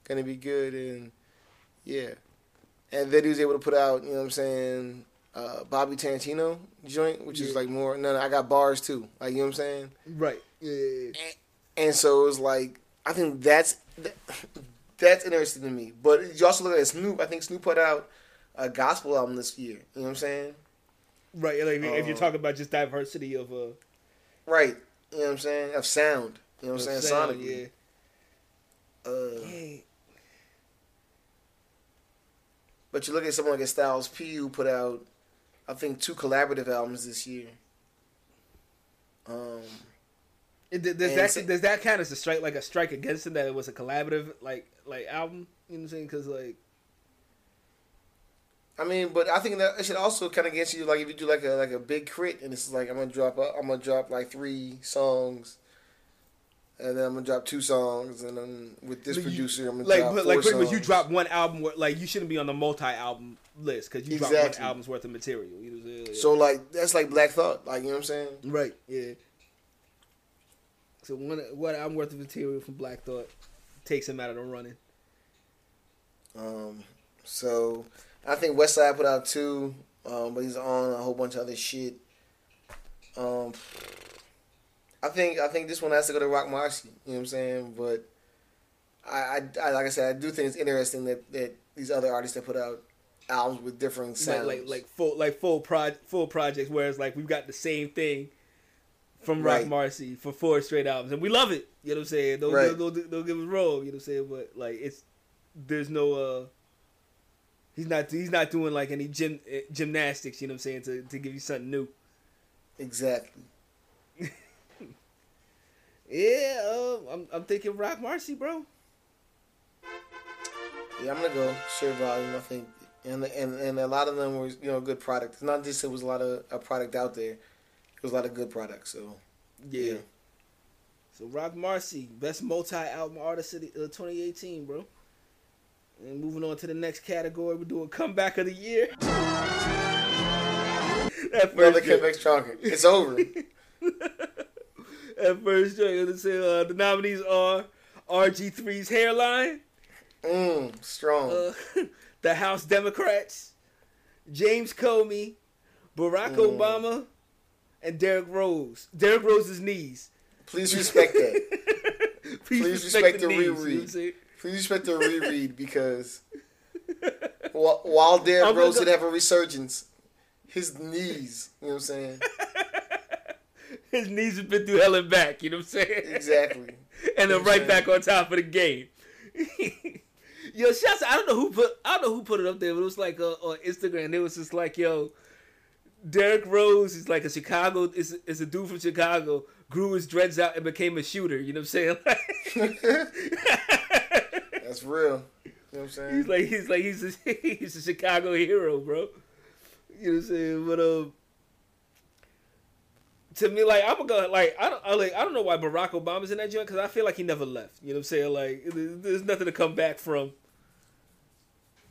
gonna be good, and yeah. And then he was able to put out, you know what I'm saying, uh, Bobby Tarantino joint, which yeah. is like more. No, no, I got bars too. Like you know what I'm saying? Right. Yeah. And, And so it was like, I think that's that, that's interesting to me. But you also look at Snoop. I think Snoop put out a gospel album this year. You know what I'm saying? Right. Like if um, you're talking about just diversity of uh, right. You know what I'm saying? Of sound. You know what I'm saying? Sound, sonically. Yeah. Uh, yeah. But you look at someone like Styles P, who put out, I think, two collaborative albums this year. Um. It, does and that so, does that count as a strike like a strike against him that it was a collaborative like like album? You know what I'm saying? Because like, I mean, but I think that it should also kind of get you like if you do like a like a big crit and it's like I'm gonna drop a, I'm gonna drop like three songs, and then I'm gonna drop two songs, and then with this you, producer I'm gonna like drop but, four like songs. But you drop one album where, like you shouldn't be on the multi album list because you exactly. drop one album's worth of material. You know what I'm saying? Like, so like that's like Black Thought, like you know what I'm saying? Right. Yeah. So one, what I'm worth of material from Black Thought takes him out of the running. Um, so I think Westside put out two, um, but he's on a whole bunch of other shit. Um, I think I think this one has to go to Rock Marcy. You know what I'm saying? But I, I, I like I said, I do think it's interesting that, that these other artists that put out albums with different sounds, like like, like full like full pro full projects, whereas like we've got the same thing. From Rock right. Marcy for four straight albums. And we love it. You know what I'm saying? Don't, right. don't, don't, don't give us wrong. You know what I'm saying? But, like, it's... There's no, uh... He's not he's not doing, like, any gym, uh, gymnastics, you know what I'm saying, to, to give you something new. Exactly. yeah, um, I'm, I'm thinking Rock Marcy, bro. Yeah, I'm gonna go sheer volume, I think. And, and and a lot of them were, you know, good products. It's not just it was a lot of a product out there. It was a lot of good products, so yeah. yeah. So Rock Marcy, best multi-album artist of twenty eighteen, bro. And moving on to the next category, we're doing comeback of the year. That first comeback chocolate. It's over. That first joint, let's say uh, the nominees are R G three's Hairline, mm, strong. Uh, the House Democrats, James Comey, Barack mm. Obama. And Derrick Rose. Derrick Rose's knees. Please respect that. Please, Please respect, respect the, the knees, reread. You know Please respect the reread because while Derrick Rose did have a resurgence, his knees, you know what I'm saying? His knees have been through hell and back. You know what I'm saying? Exactly. And then exactly. right back on top of the game. Yo, shots. I don't know who put. I don't know who put it up there, but it was like uh, on Instagram. It was just like, yo, Derrick Rose is like a Chicago. Is is a dude from Chicago. Grew his dreads out and became a shooter. You know what I'm saying? Like, that's real. You know what I'm saying? He's like he's like he's a, he's a Chicago hero, bro. You know what I'm saying? But um. To me, like, I'm gonna like I don't I, like I don't know why Barack Obama's in that joint, because I feel like he never left. You know what I'm saying? Like, there's nothing to come back from.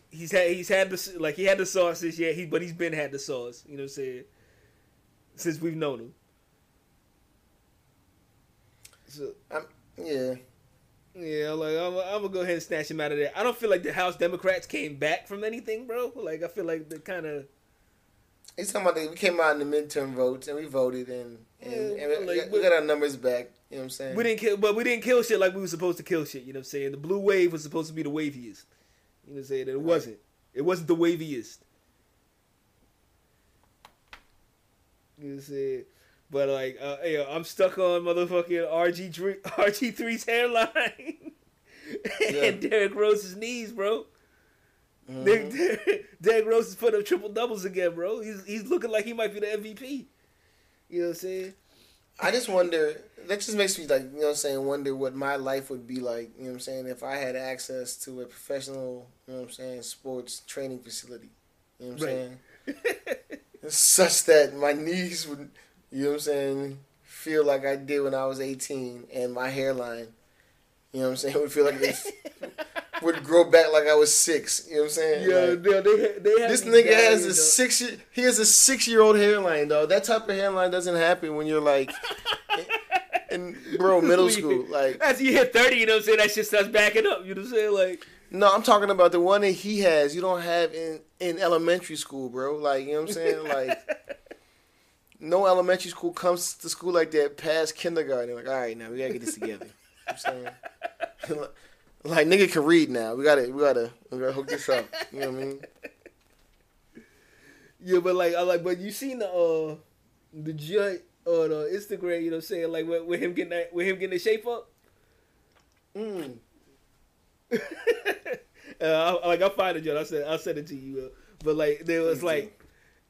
He's had he's had the like he had the sauce this year, he but he's been had the sauce. You know what I'm saying? Since we've known him. So I'm, yeah, yeah. Like I'm, I'm gonna go ahead and snatch him out of there. I don't feel like the House Democrats came back from anything, bro. Like, I feel like they kind of. It's talking about that we came out in the midterm votes and we voted and, and, yeah, and we, like, got, we got our numbers back. You know what I'm saying? We didn't kill, but we didn't kill shit like we were supposed to kill shit. You know what I'm saying? The blue wave was supposed to be the waviest. You know what I'm saying? And it right. wasn't. It wasn't the waviest. You know what I'm saying? But like, uh, hey, I'm stuck on motherfucking R G three, R G three's hairline yeah. and Derrick Rose's knees, bro. Mm-hmm. Derrick Rose is putting up triple doubles again, bro. He's he's looking like he might be the M V P. You know what I'm saying? I just wonder. That just makes me like, you know what I'm saying, wonder what my life would be like. You know what I'm saying? If I had access to a professional, you know what I'm saying, sports training facility. You know what I'm right. saying? Such that my knees would, you know what I'm saying, feel like I did when I was eighteen, and my hairline, you know what I'm saying, would feel like this. Would grow back like I was six. You know what I'm saying? Yeah, like, they, they have this nigga has a six. Year, he has a six-year-old hairline, though. That type of hairline doesn't happen when you're like, in, in bro, middle school. Like, as you hit thirty, you know what I'm saying? That shit starts backing up. You know what I'm saying? Like, no, I'm talking about the one that he has. You don't have in in elementary school, bro. Like, you know what I'm saying? Like, no elementary school comes to school like that past kindergarten. Like, all right, now we gotta get this together. You know what I'm saying? Like, nigga can read now. We gotta, we gotta, we gotta hook this up. You know what I mean? Yeah, but like, I like, but you seen the uh, the judge on uh, Instagram? You know what I'm saying? Like, with, with him getting that, with him getting the shape up. Mm. uh, I, like I find it, John. I said, I send it to you. Uh, but like, there was like,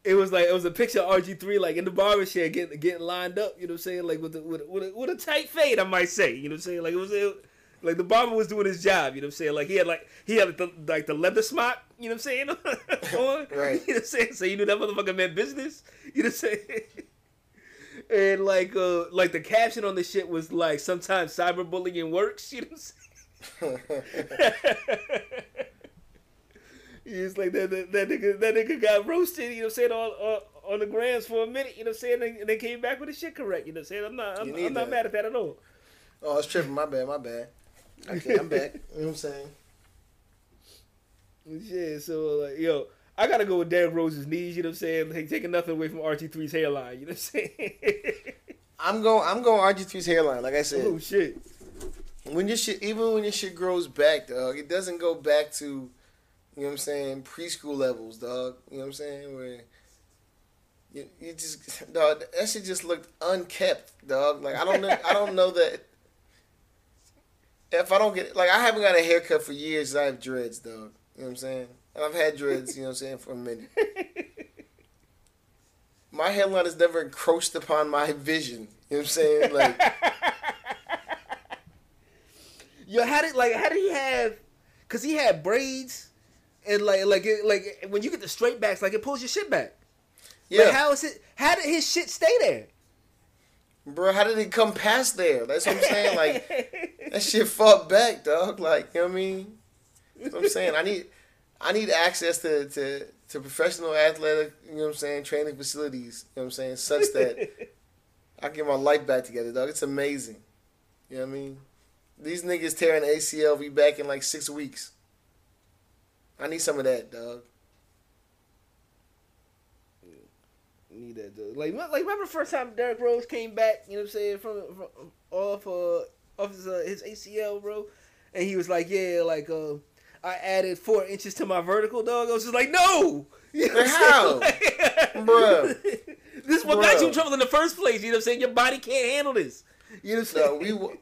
it was like, it was a picture of R G three like in the barber chair getting getting lined up. You know what I'm saying? Like with the, with with a, with a tight fade, I might say. You know what I'm saying? Like it was. It, Like, the barber was doing his job, you know what I'm saying? Like, he had, like, he had the, like, the leather smock, you know what I'm saying, on. Right. You know what I'm saying? So you knew that motherfucker meant business, you know what I'm saying? And, like, uh, like the caption on the shit was, like, sometimes cyberbullying works, you know what I'm saying? It's like, that, that, that, nigga, that nigga got roasted, you know what I'm saying, on, on, on the grams for a minute, you know what I'm saying? And they, they came back with the shit correct, you know what I'm saying? I'm not, I'm, I'm not mad at that at all. Oh, I was tripping. My bad, my bad. Okay, I'm back. You know what I'm saying? Yeah, so, like, yo, I gotta go with Derrick Rose's knees, you know what I'm saying? Like, taking nothing away from R G three's hairline, you know what I'm saying? I'm going, I'm going R G three's hairline, like I said. Oh, shit. When your shit, even when your shit grows back, dog, it doesn't go back to, you know what I'm saying, preschool levels, dog. You know what I'm saying? Where you, you just, dog, that shit just looked unkept, dog. Like, I don't know, I don't know that. If I don't get, like, I haven't got a haircut for years. I have dreads, dog. You know what I'm saying? And I've had dreads, you know what I'm saying, for a minute. My hairline has never encroached upon my vision. You know what I'm saying? Like, yo, how did, like, how did he have? Cause he had braids, and like, like, it, like when you get the straight backs, like it pulls your shit back. Yeah. Like, how is it? How did his shit stay there? Bro, how did it come past there? That's what I'm saying. Like, that shit fought back, dog. Like, you know what I mean? That's what I'm saying. I need I need access to, to, to professional athletic, you know what I'm saying, training facilities, you know what I'm saying, such that I can get my life back together, dog. It's amazing. You know what I mean? These niggas tearing A C L, be back in like six weeks. I need some of that, dog. Need that, though. Like, like, remember the first time Derrick Rose came back, you know what I'm saying, from, from off uh, off his, uh, his A C L, bro, and he was like, yeah, like, uh, I added four inches to my vertical, dog. I was just like, no, you know how, like, bro, this is what got you trouble in the first place. You know what I'm saying? Your body can't handle this. You know what I'm so saying? We w-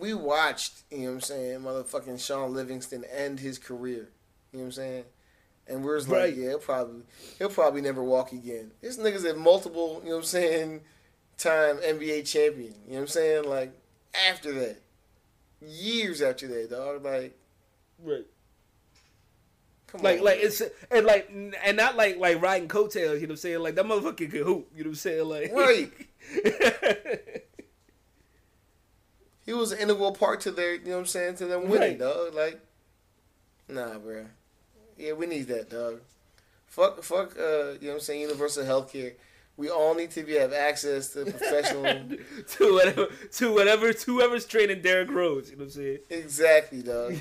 we watched, you know what I'm saying, motherfucking Sean Livingston end his career. You know what I'm saying? And we're just right. like, yeah, he'll probably, he'll probably never walk again. This nigga's a multiple, you know what I'm saying, time N B A champion. You know what I'm saying? Like, after that. Years after that, dog. Like, right. Come like, on. Like, it's, and like, and not like, like riding coattails, you know what I'm saying? Like, that motherfucker can hoop, you know what I'm saying? Like, right. He was an integral part to their, you know what I'm saying, to them winning, right. dog. Like, nah, bro. Yeah, we need that, dog. Fuck, fuck, uh, you know what I'm saying, universal healthcare. We all need to be have access to professional to whatever to whatever to whoever's training Derrick Rose, you know what I'm saying? Exactly, dog.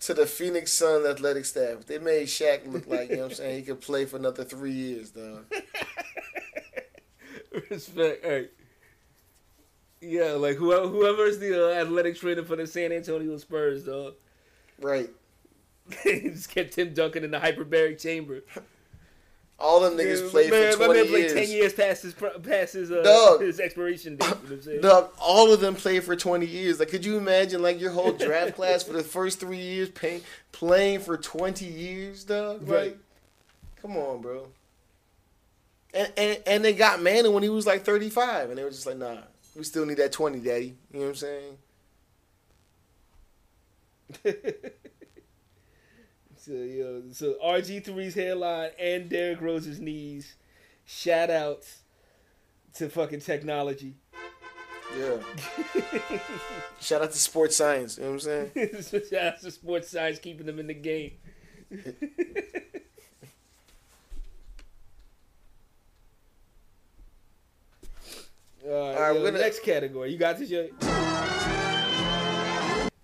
To the Phoenix Sun athletic staff. They made Shaq look like, you know what I'm saying, he could play for another three years, dog. Respect. All right. Yeah, like whoever whoever's the uh, athletic trainer for the San Antonio Spurs, dog. Right. They just kept Tim Duncan in the hyperbaric chamber. All them niggas yeah, played man, for twenty years. My man played ten years past his past his, uh, Doug, his expiration date. You know what I'm saying? Doug, all of them played for twenty years. Like, could you imagine like your whole draft class for the first three years pay, playing for twenty years, Doug? Right. Like, come on, bro. And and and they got Manning when he was like thirty-five, and they were just like, nah, we still need that twenty, Daddy. You know what I'm saying? So, yo, so R G three's hairline and Derrick Rose's knees. Shout outs to fucking technology. Yeah. Shout out to sports science. You know what I'm saying? Shout out to sports science keeping them in the game. All right, All right yo, we're gonna... next category. You got this, yo?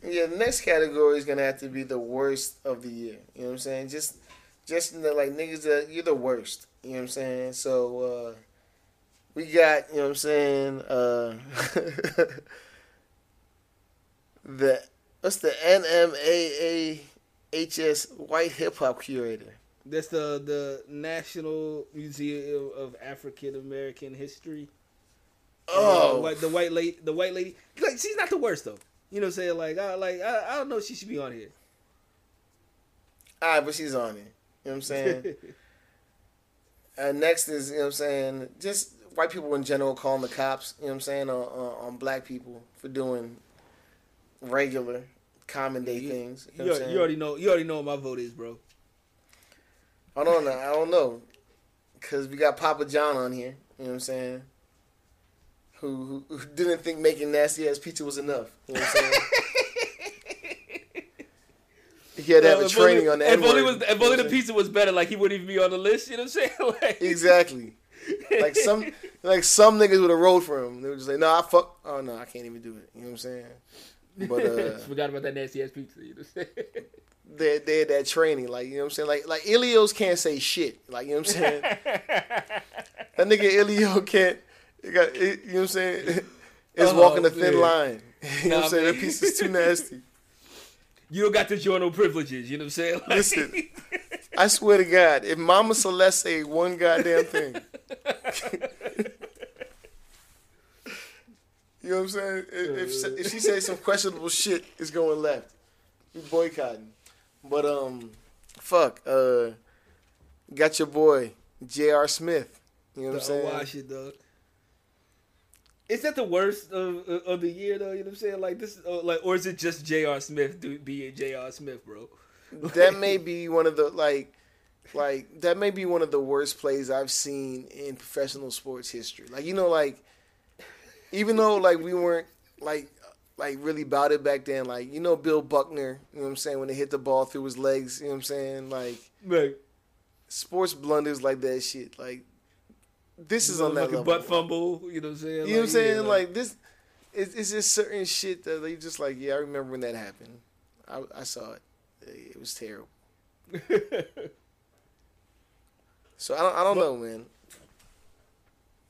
Yeah, the next category is going to have to be the worst of the year. You know what I'm saying? Just, just the, like, niggas, that you're the worst. You know what I'm saying? So, uh, we got, you know what I'm saying, uh, the, what's the N M A A H S White Hip Hop Curator? That's the, the National Museum of African American History. Oh. Like the, the white lady, the white lady. Like, she's not the worst, though. You know what I'm saying? Like, I, like, I, I don't know if she should be on here. All right, but she's on here. You know what I'm saying? uh, next is, you know what I'm saying, just white people in general calling the cops, you know what I'm saying, on, on, on black people for doing regular, common day you, things. You, know you, what you already know. You already know what my vote is, bro. I don't know. I don't know. Because we got Papa John on here, you know what I'm saying? Who, who didn't think making nasty-ass pizza was enough. You know what I'm saying? He had to have uh, a training only, on the N-word. If only, was, if only the pizza was better, like, he wouldn't even be on the list. You know what I'm saying? Like, exactly. Like, some like some niggas would have rolled for him. They would just say, no, nah, I fuck. Oh, no, I can't even do it. You know what I'm saying? But uh, forgot about that nasty-ass pizza. You know what I'm saying? They, they had that training. Like, you know what I'm saying? Like, like Ilios can't say shit. Like, you know what I'm saying? That nigga Ilio can't. It got, it, you know what I'm saying? It's oh, walking a thin man. line. You know nah, what I'm saying? Man. That piece is too nasty. You don't got to join no privileges. You know what I'm saying? Like... Listen, I swear to God, if Mama Celeste say one goddamn thing, you know what I'm saying? If, if, if she says some questionable shit, it's going left. We boycotting. But, um, fuck. Uh, got your boy, J R Smith. You know what I'm saying? Don't watch it, dog. Is that the worst of of the year though? You know what I'm saying? Like this, like, or is it just J R Smith dude, being J R Smith, bro? Like, that may be one of the like, like that may be one of the worst plays I've seen in professional sports history. Like, you know, like even though like we weren't like like really about it back then, like, you know, Bill Buckner, you know what I'm saying, when they hit the ball through his legs, you know what I'm saying, like, like sports blunders like that shit, like. This is on that level. Butt fumble, you know what I'm saying? You like, know what I'm saying? Yeah, like, like this, it's, it's just certain shit that they just like. Yeah, I remember when that happened. I, I saw it. It was terrible. So I don't, I don't but, know, man.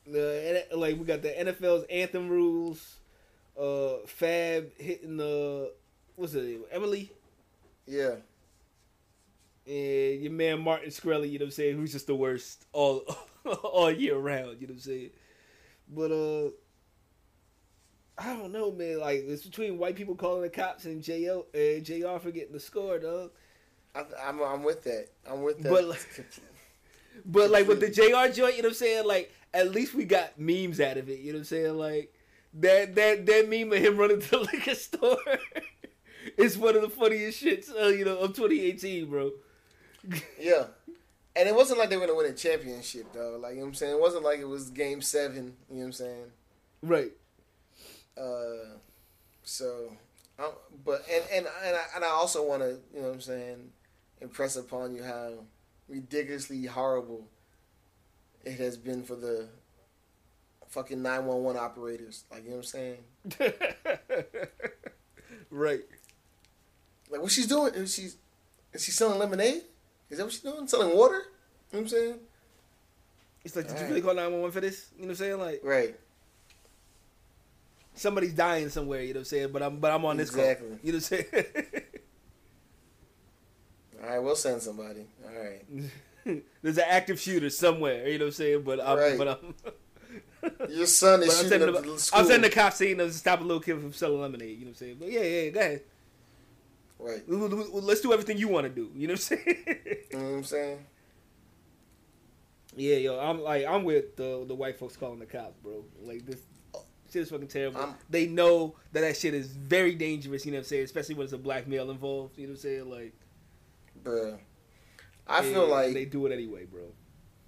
The like we got the N F L's anthem rules. Uh, Fab hitting the what's it? Emily. Yeah. And your man Martin Shkreli, you know what I'm saying? Who's just the worst all. all year round, you know what I'm saying? But, uh, I don't know, man. Like, it's between white people calling the cops and J O and J R for getting the score, dog. I, I'm, I'm with that. I'm with that. But, like, but like with the J R joint, you know what I'm saying? Like, at least we got memes out of it, you know what I'm saying? Like, that that, that meme of him running to the liquor store is one of the funniest shits, uh, you know, of twenty eighteen, bro. Yeah. And it wasn't like they were going to win a championship, though. Like, you know what I'm saying? It wasn't like it was game seven, you know what I'm saying? Right. Uh, so, I'm, but, and, and, and, I, and I also want to, you know what I'm saying, impress upon you how ridiculously horrible it has been for the fucking nine one one operators. Like, you know what I'm saying? Right. Like, what she's doing, is she's, is she selling lemonade? Is that what she's doing? Selling water? You know what I'm saying? It's like, did All you right. really call nine one one for this? You know what I'm saying? Like, right. Somebody's dying somewhere, you know what I'm saying? But I'm but I'm on this exactly. call. You know what I'm saying? All right, we'll send somebody. All right. There's an active shooter somewhere, you know what I'm saying? But I'm... Right. But I'm Your son is shooting up the school. I'm sending the cops saying, you know, to stop a little kid from selling lemonade, you know what I'm saying? But yeah, yeah, go ahead. Right. Let's do everything you want to do. You know what I'm saying? You know what I'm saying? Yeah, yo, I'm like I'm with the the white folks calling the cops, bro. Like this shit is fucking terrible. I'm, they know that that shit is very dangerous. You know what I'm saying? Especially when it's a black male involved. You know what I'm saying? Like, bro, I feel like they do it anyway, bro.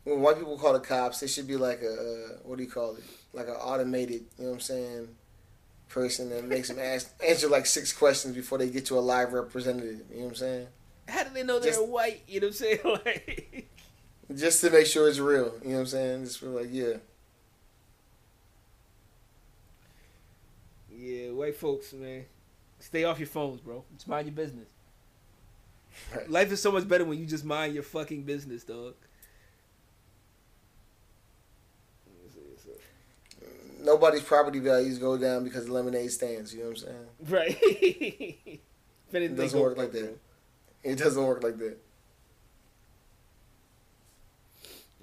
When white people call the cops, it should be like a uh, what do you call it? Like an automated. You know what I'm saying? Person that makes them ask, answer like six questions before they get to a live representative. You know what I'm saying? How do they know they're just, white? You know what I'm saying? Like, just to make sure it's real. You know what I'm saying? Just feel like, yeah. Yeah, white folks, man. Stay off your phones, bro. Just mind your business. Right. Life is so much better when you just mind your fucking business, dog. Nobody's property values go down because lemonade stands. You know what I'm saying? Right. It doesn't work like that. It doesn't work like that.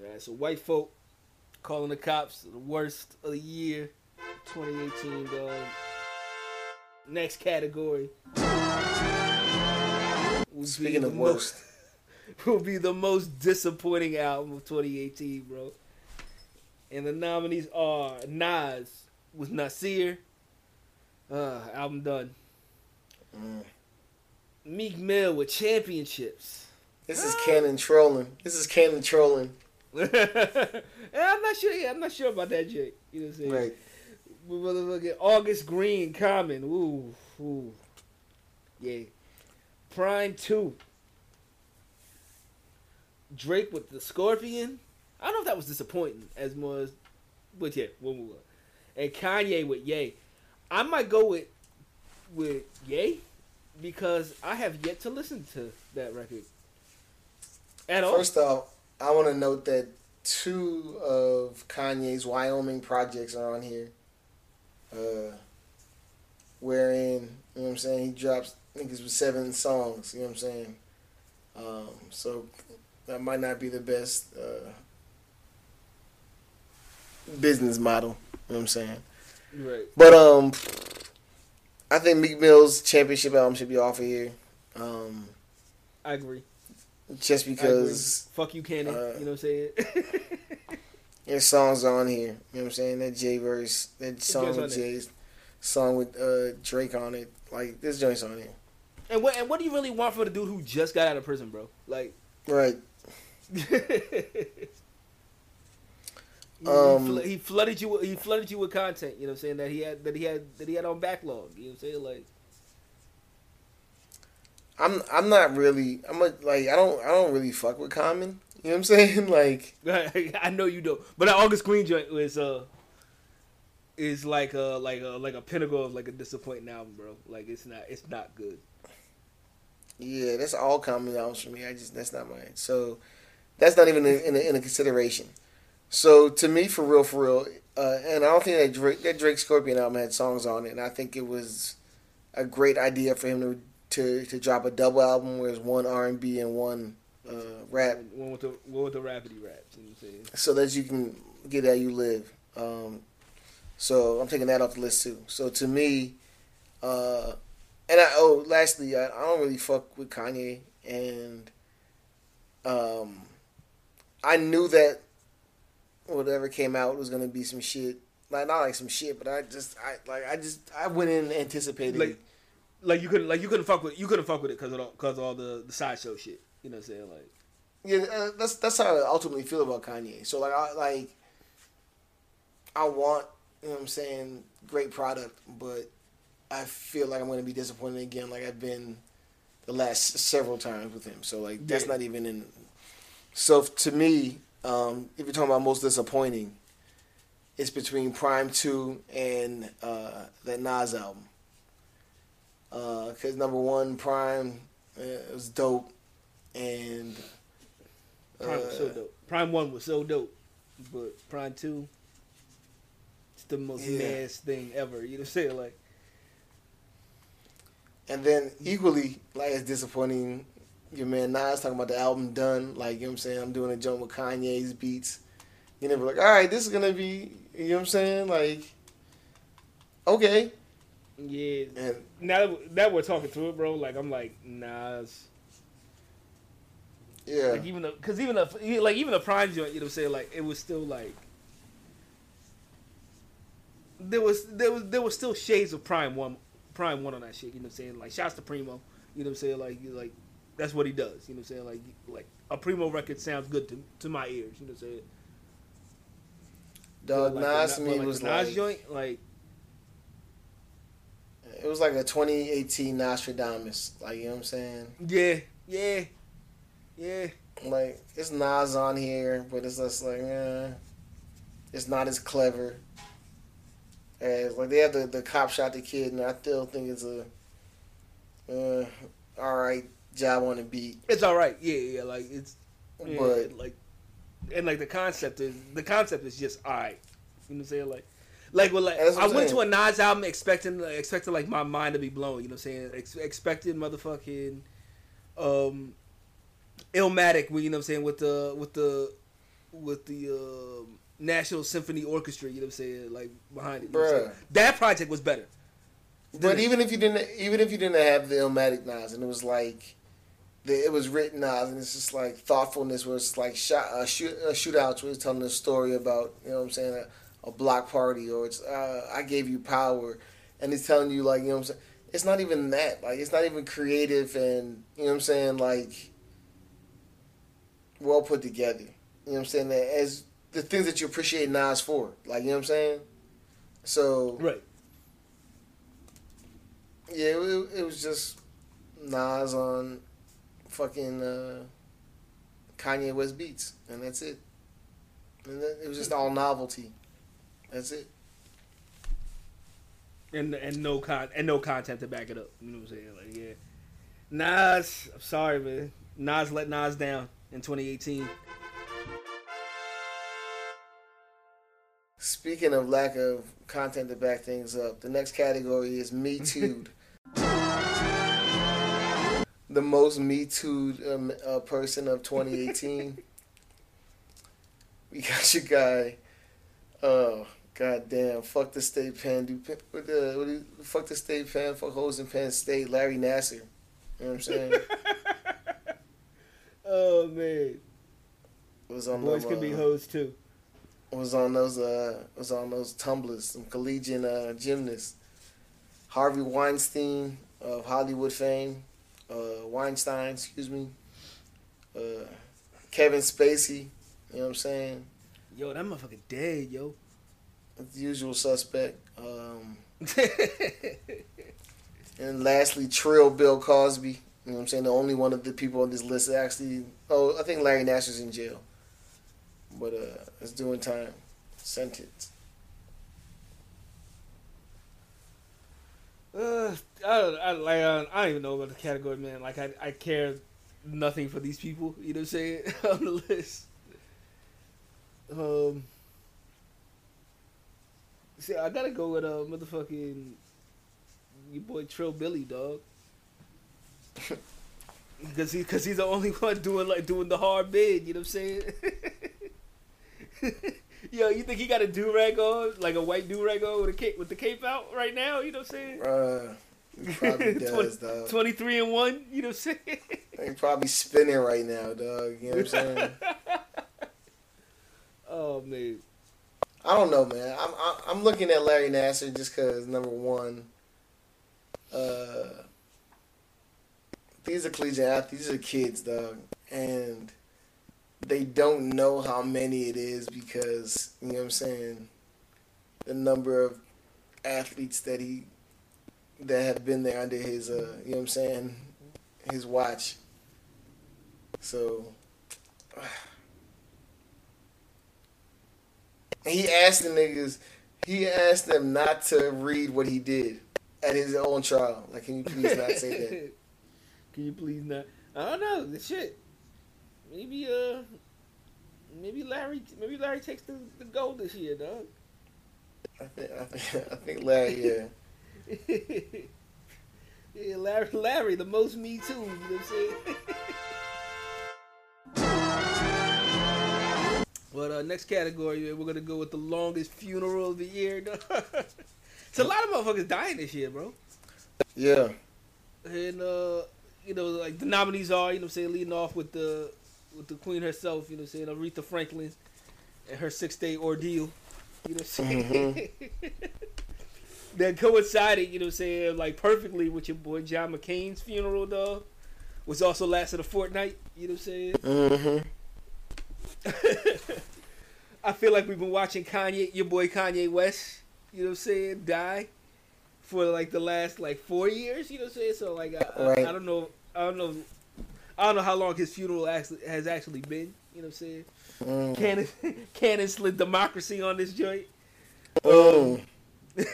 All right, so white folk calling the cops the worst of the year, twenty eighteen, dog. Next category. Speaking of worst. Most, will be the most disappointing album of twenty eighteen, bro. And the nominees are Nas with Nasir. Uh, album done. Mm. Meek Mill with Championships. This is ah. Cannon trolling. This is Cannon trolling. I'm not sure yeah, I'm not sure about that, Jake. You know what I'm saying? Right. We will look at August Green, Common. Ooh, ooh. Yeah. Prime two. Drake with The Scorpion. I don't know if that was disappointing as more as, but yeah, we'll move on. And Kanye with Ye. I might go with with Ye because I have yet to listen to that record at all. First off, I want to note that two of Kanye's Wyoming projects are on here. Uh, wherein, you know what I'm saying, he drops, I think it's with seven songs, you know what I'm saying? Um, so that might not be the best... Uh, business model, you know what I'm saying? Right. But um, I think Meek Mill's championship album should be off of here. Um, I agree. Just because, agree. Fuck you, Cannon. Uh, you know what I'm saying? There's songs on here. You know what I'm saying? That Jay verse, that song with Jay's, song with uh, Drake on it. Like this joint's on here. And what and what do you really want for the dude who just got out of prison, bro? Like, right. Um, he flooded you. He flooded you with content. You know, what I'm saying that he had that he had that he had on backlog. You know, what I'm saying like, I'm I'm not really. I'm a, like I don't I don't really fuck with Common. You know what I'm saying? Like I know you don't. But that August Queen joint was uh is like a like a like a pinnacle of like a disappointing album, bro. Like it's not it's not good. Yeah, that's all Common albums for me. I just that's not mine. So that's not even in a, in a consideration. So, to me, for real, for real, uh, and I don't think that Drake, that Drake Scorpion album had songs on it, and I think it was a great idea for him to to, to drop a double album where it's one R and B and one uh, rap. One with the one with the rapidy raps. You know what I'm saying? So that you can get how you live. Um, so I'm taking that off the list too. So to me, uh, and I oh lastly, I, I don't really fuck with Kanye, and um, I knew that whatever came out was gonna be some shit. Like not like some shit, but I just I like I just I went in anticipating. Like, Like you couldn't, like you couldn't fuck with, you couldn't fuck with it because of all, cause of all the, the sideshow shit. You know what I'm saying? Like, yeah, uh, that's that's how I ultimately feel about Kanye. So like, I like, I want, you know what I'm saying, great product, but I feel like I'm going to be disappointed again, like I've been the last several times with him. So like, that's yeah. not even in. So to me, um, if you're talking about most disappointing, it's between Prime Two and uh, that Nas album. Uh, cause number one, Prime uh, was dope, and uh, Prime was so dope. Prime One was so dope, but Prime Two, it's the most yeah. mass thing ever. You know what I'm saying? Like, and then equally like it's disappointing. Your man Nas talking about the album done. Like, you know what I'm saying? I'm doing a jump with Kanye's beats. You never like, all right, this is gonna be. You know what I'm saying? Like, okay. Yeah. And now that we're talking through it, bro, like I'm like, nah. It's... Yeah. Like even though, cause even the like even the Prime joint, you know, what I'm saying, like it was still like there was there was there was still shades of Prime One, Prime One on that shit. You know, what I'm saying, like shouts to Primo. You know, what I'm saying, like like that's what he does. You know, what I'm saying, like like a Primo record sounds good to to my ears. You know, what I'm saying. Dog, like, Nas me like, was the Nas like... joint like. It was like a twenty eighteen Nostradamus. Like, you know what I'm saying? Yeah. Yeah. Yeah. Like, it's Nas on here, but it's just like, eh. It's not as clever. As, like, they have the, the cop shot the kid, and I still think it's a uh, alright job on the beat. It's alright. Yeah, yeah. Like, it's... Yeah, but... Like, and, like, the concept is... The concept is just alright. You know what I'm saying? Like... Like, well, like I went saying. to a Nas album expecting, like, expecting like my mind to be blown. You know, what I'm saying, Ex- expecting motherfucking, um, Illmatic. You know, what I'm saying with the with the with the uh, National Symphony Orchestra. You know, what I'm saying like behind it. You know that project was better. But it? even if you didn't, even if you didn't have the Illmatic Nas, and it was like, the, it was written Nas, and it's just like thoughtfulness, where it's like shot, uh, shoot, uh, shootouts, where it's telling a story about, you know, what I'm saying. Uh, a block party, or it's uh, I gave you power, and it's telling you, like, you know what I'm saying, it's not even that, like, it's not even creative, and, you know what I'm saying, like, well put together, you know what I'm saying, that as the things that you appreciate Nas for, like, you know what I'm saying, so, right, yeah, it, it was just Nas on fucking uh, Kanye West beats, and that's it, and that, it was just all novelty. That's it. And and no con and no content to back it up. You know what I'm saying? Like, yeah. Nas, I'm sorry, man. Nas let Nas down in twenty eighteen. Speaking of lack of content to back things up, the next category is Me Too'd. The most Me Too'd um, uh, person of twenty eighteen. We got your guy. Oh. God damn, fuck the state pen, do pen, what the, what do, fuck the state pen, fuck hoes in Penn State, Larry Nassar. You know what I'm saying? Oh, man. Was on Boys them, can uh, be hoes, too. Was on those, uh, was on those tumblers, some collegiate uh, gymnasts. Harvey Weinstein of Hollywood fame, uh, Weinstein, excuse me, uh, Kevin Spacey, you know what I'm saying? Yo, that motherfucker dead, yo. The usual suspect. Um, and lastly, Trill Bill Cosby. You know what I'm saying? The only one of the people on this list that actually... Oh, I think Larry Nassar's in jail. But uh, it's doing time. Sentence. Uh, I, don't, I, like, I don't even know about the category, man. Like, I, I care nothing for these people. You know what I'm saying? On the list. Um... See, I gotta go with uh, motherfucking your boy Trill Billy, dog. Because he, cause he's the only one doing like doing the hard bid, you know what I'm saying? Yo, you think he got a do-rag on, like a white do-rag on with, a cape, with the cape out right now, you know what I'm saying? Bruh, he probably does, dog. twenty-three and one, you know what I'm saying? He probably spinning right now, dog, you know what I'm saying? Oh, man. I don't know, man. I'm, I'm looking at Larry Nassar just because, number one, uh... these are collegiate athletes. These are kids, dog. And they don't know how many it is because, you know what I'm saying, the number of athletes that he, that have been there under his, uh, you know what I'm saying, his watch. So, he asked the niggas, he asked them not to read what he did at his own trial. Like, can you please not say that? Can you please not? I don't know. The shit. Maybe uh, maybe Larry, maybe Larry takes the, the gold this year, dog. I think I think, I think Larry, yeah. Yeah, Larry, Larry, the most Me Too. You know what I'm saying? But uh, next category, we're gonna go with the longest funeral of the year. Dog. It's a lot of motherfuckers dying this year, bro. Yeah. And uh. You know, like the nominees are, you know what I'm saying, leading off with the with the queen herself, you know what I'm saying, Aretha Franklin and her six day ordeal. You know what I'm saying? Mm-hmm. That coincided, you know what I'm saying, like perfectly with your boy John McCain's funeral, dog. Which also lasted a fortnight, you know what I'm saying? Mm-hmm. I feel like we've been watching Kanye, your boy Kanye West, you know what I'm saying, die. For like the last like four years, you know what I'm saying? So like I, right. I, I don't know, I don't know, I don't know how long his funeral actually has actually been. You know what I'm saying? Mm. Cannon, Cannon slid democracy on this joint. Oh, um,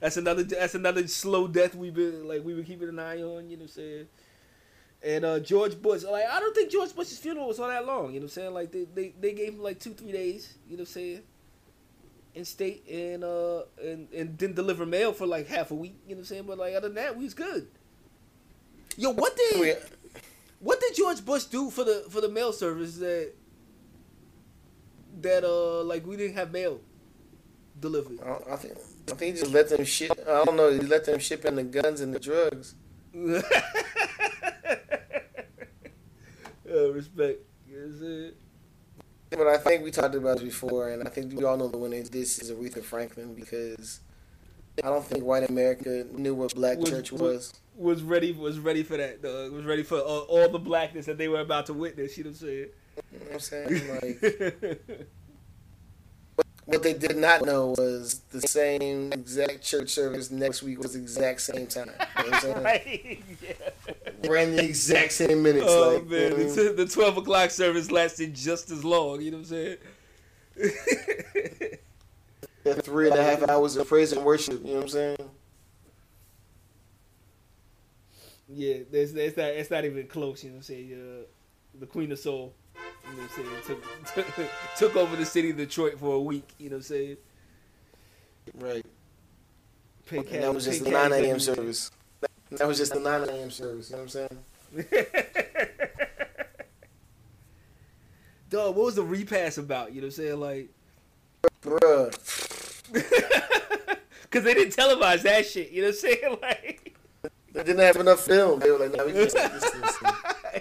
that's another that's another slow death we've been like we were keeping an eye on. You know what I'm saying? And uh, George Bush, like I don't think George Bush's funeral was all that long. You know what I'm saying? Like they they, they gave him like two three days. You know what I'm saying? In state and uh and, and didn't deliver mail for like half a week, you know what I'm saying? But like other than that, we was good. Yo, what did what did George Bush do for the for the mail service that that uh like we didn't have mail delivered? I, I think I think he just let them ship. I don't know. He let them ship in the guns and the drugs. uh, respect. Yes, it. But I think we talked about it before, and I think we all know the winner of this is Aretha Franklin because I don't think white America knew what black was, church was. Was ready was ready for that, dog. Was ready for uh, all the blackness that they were about to witness, you know what I'm saying? You know what I'm saying? Like, what they did not know was the same exact church service next week was the exact same time. You know what I'm right? Yeah. Ran the exact same minutes. Oh, like, man. You know? The twelve o'clock service lasted just as long. You know what I'm saying? Yeah, three and a half hours of praise and worship. You know what I'm saying? Yeah, it's, it's, not, it's not even close. You know what I'm saying? Uh, the Queen of Soul. You know what I'm saying? Took, took, took over the city of Detroit for a week, you know what I'm saying? Right. And that was just the nine a.m. service. That was just the nine a.m. service, you know what I'm saying? Dog, what was the repass about, you know what I'm saying? Like, bruh. Because they didn't televise that shit, you know what I'm saying? Like, they didn't have enough film. They were like, no, we can't do this, this, this.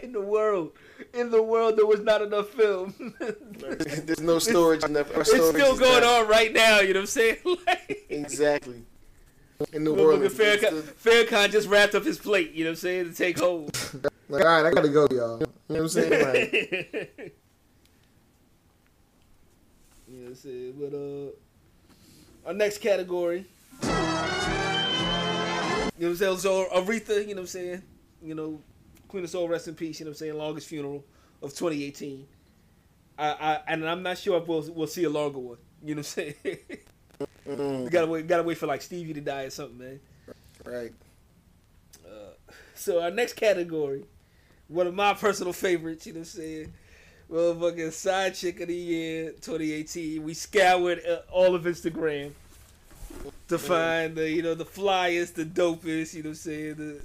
In the world, in the world, there was not enough film. There's no storage in that. It's still going on right now. You know what I'm saying? Like, exactly. In the world, Farrakhan, Farrakhan just wrapped up his plate. You know what I'm saying? To take hold. Like, all right, I gotta go, y'all. You know what I'm saying? Like, you know what I'm saying? But uh, our next category. You know what I'm saying? So Aretha. You know what I'm saying? You know. Queen of Soul, rest in peace, you know what I'm saying, longest funeral of twenty eighteen. I, I And I'm not sure if we'll, we'll see a longer one, you know what I'm saying? Mm-hmm. We gotta wait, gotta wait for, like, Stevie to die or something, man. Right. Uh, so our next category, one of my personal favorites, you know what I'm saying, well, fucking side chick of the year twenty eighteen. We scoured uh, all of Instagram to find, the you know, the flyest, the dopest, you know what I'm saying, the,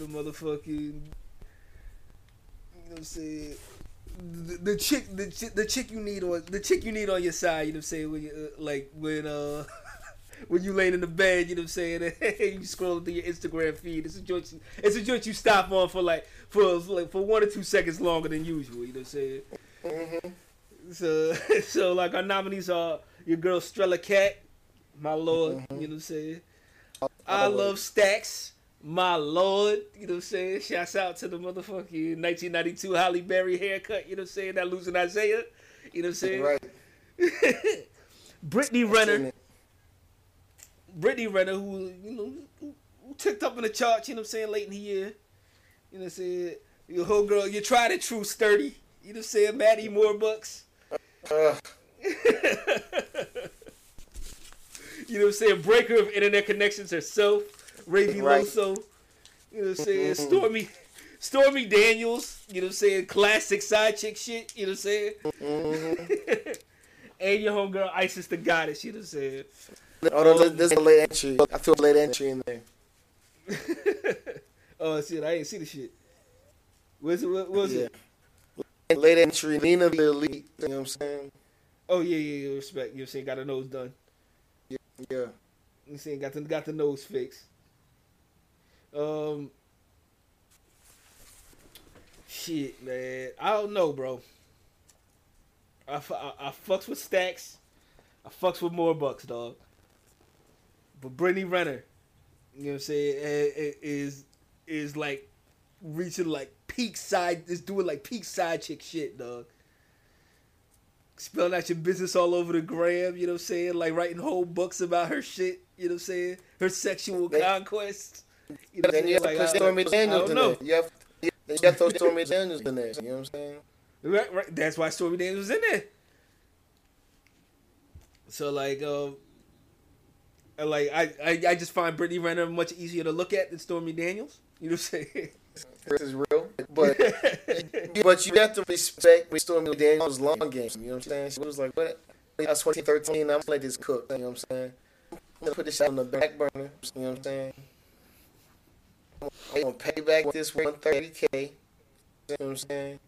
the motherfucking... know what I'm saying? The, the chick, the chick, the chick you need on the chick you need on your side. You know what I'm saying? When you, uh, like when uh when you laying in the bed, you know what I'm saying? You scrolling through your Instagram feed. It's a joint. It's a joint you stop on for like for like for one or two seconds longer than usual. You know what I'm saying? Mm-hmm. So so like our nominees are your girl Strella Cat, my lord. Mm-hmm. You know what I'm saying? I, I, I love Stacks. My lord, you know what I'm saying? Shouts out to the motherfucking nineteen ninety-two Halle Berry haircut, you know what I'm saying? That losing Isaiah, you know what I'm saying? Right. Brittany Renner. Brittany Renner, who, you know, who, who ticked up in the charts, you know what I'm saying, late in the year. You know what I'm saying? Your whole girl, you tried and true sturdy, you know what I'm saying? Maddie Moorbucks. Uh. You know what I'm saying? Breaker of internet connections herself. Ray Veloso, you know what I'm saying? Mm-hmm. Stormy Stormy Daniels, you know what I'm saying? Classic side chick shit, you know what I'm saying? Mm-hmm. And your homegirl Isis the Goddess, you know what I'm saying? Oh, no, there's a late entry. I feel a late entry in there. Oh, shit, I ain't see the shit. Where's it, what was yeah. it? Late entry, Nina the Elite, you know what I'm saying? Oh, yeah, yeah, yeah, respect. You know what I'm saying? Got her nose done. Yeah. yeah. You know what I'm saying? Got the, got the nose fixed. Um, shit, man. I don't know, bro. I, I, I fucks with Stacks. I fucks with Moorbucks, dog. But Brittany Renner, you know what I'm saying, is is like reaching like peak side. Is doing like peak side chick shit, dog. Spelling out your business all over the gram, you know what I'm saying? Like writing whole books about her shit, you know what I'm saying? Her sexual conquests. You know, then you have like, to put Stormy Daniels in there. You have, you have to put Stormy Daniels in there. You know what I'm saying? Right, right. That's why Stormy Daniels was in there. So like, um, like I, I, I just find Brittany Renner much easier to look at than Stormy Daniels. You know what I'm saying? This is real, but but you have to respect Stormy Daniels' long game. You know what I'm saying? She was like, what? I was twenty thirteen. I'm gonna let this cook. You know what I'm saying? I'm gonna put this shit on the back burner. You know what I'm saying? I'm gonna pay back this one hundred thirty K. You know what I'm saying?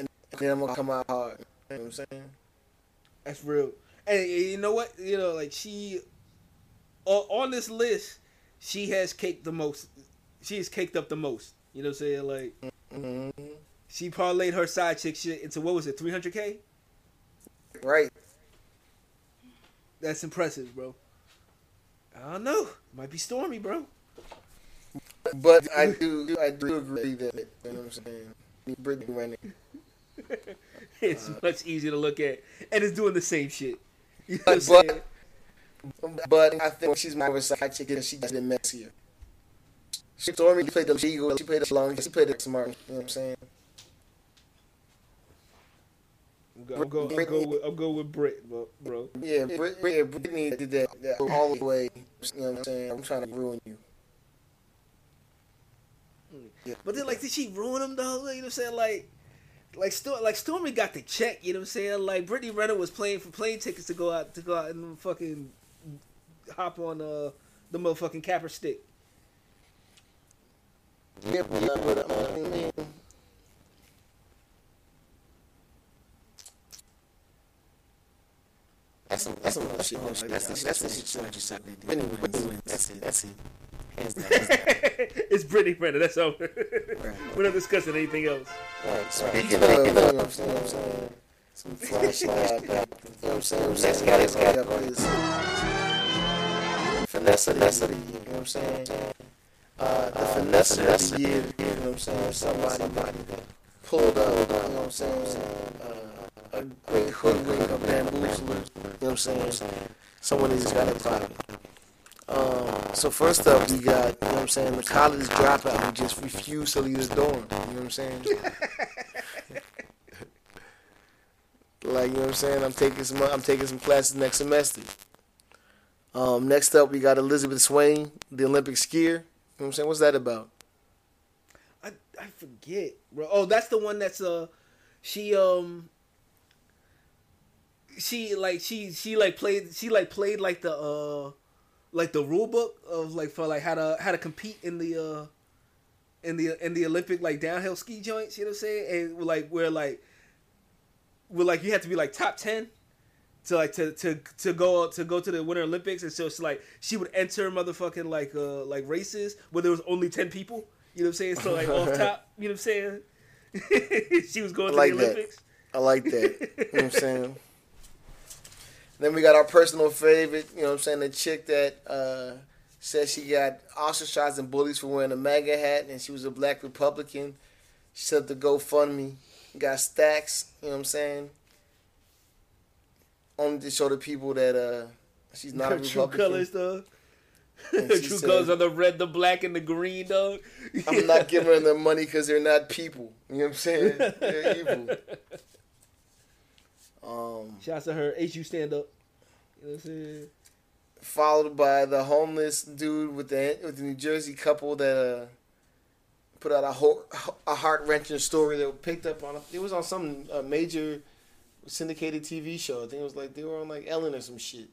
And then I'm gonna come out hard. You know what I'm saying? That's real. And you know what? You know, like she on this list, she has caked the most. She has caked up the most. You know what I'm saying? Like mm-hmm. She parlayed her side chick shit into what was it, three hundred K? Right. That's impressive, bro. I don't know. Might be Stormy, bro. But I do, I do agree that, you know what I'm saying, Brittany Renner. It's uh, much easier to look at, and it's doing the same shit. You know but, what I'm but, but I think she's my side chick, and she just been messier. She told me she played the legal, she played the long, she played the smart. You know what I'm saying? I'm going go, go with, I'm going with Brit, bro. Yeah, Brit, Brit, Brittany did that, that all the way. You know what I'm saying? I'm trying to ruin you. Yeah. But then, like, did she ruin him, though? You know what I'm saying? Like, like, Storm, like Stormy got the check. You know what I'm saying? Like, Brittany Renner was playing for plane tickets to go out to go out and fucking hop on uh, the motherfucking capper stick. Yeah, but I mean, that's some that's some other shit. That's that's that's that's anyway, that's it. That's it. Hands down, hands down. It's Brittany Renner. That's all. We're not discussing anything else. Right, speaking of, you know what I'm saying? Some flashlight. You know what I'm saying? That's got it's got up on his finesse of the year. You know what I'm saying? Uh, the finesse of the year. You know what I'm saying? Somebody, somebody that pulled out. You know what I'm saying? Uh, a great hook, great up bamboo. You know what I'm saying? Someone that's got a problem. Um, so first up, we got, you know what I'm saying, the college dropout who just refused to leave his dorm, you know what I'm saying? Like, you know what I'm saying, I'm taking some, I'm taking some classes next semester. Um, next up, we got Elizabeth Swain, the Olympic skier, you know what I'm saying, what's that about? I, I forget, bro. Oh, that's the one that's, uh, she, um, she, like, she, she, like, played, she, like, played, like, the, uh, like the rule book of like for like how to how to compete in the uh in the in the Olympic like downhill ski joints, you know what I'm saying? And like where like where like you have to be like top ten to like to to to go to go to the Winter Olympics. And so it's like she would enter motherfucking like uh like races where there was only ten people, you know what I'm saying? So like off top, you know what I'm saying? She was going I to like the Olympics. That. I like that. You know what I'm saying? Then we got our personal favorite, you know what I'm saying, the chick that uh said she got ostracized and bullies for wearing a MAGA hat, and she was a black Republican. She said the GoFundMe. Got stacks, you know what I'm saying? Only to show the people that uh, she's not her a Republican. True colors, dog. True colors are the red, the black, and the green, dog. I'm not giving her the money because they're not people. You know what I'm saying? They're evil. Um, Shout out to her. H U stand up. You know what I'm saying? Followed by the homeless dude with the with the New Jersey couple that uh, put out a ho- a heart wrenching story that was picked up on. A, it was on some uh, major syndicated T V show. I think it was like they were on like Ellen or some shit.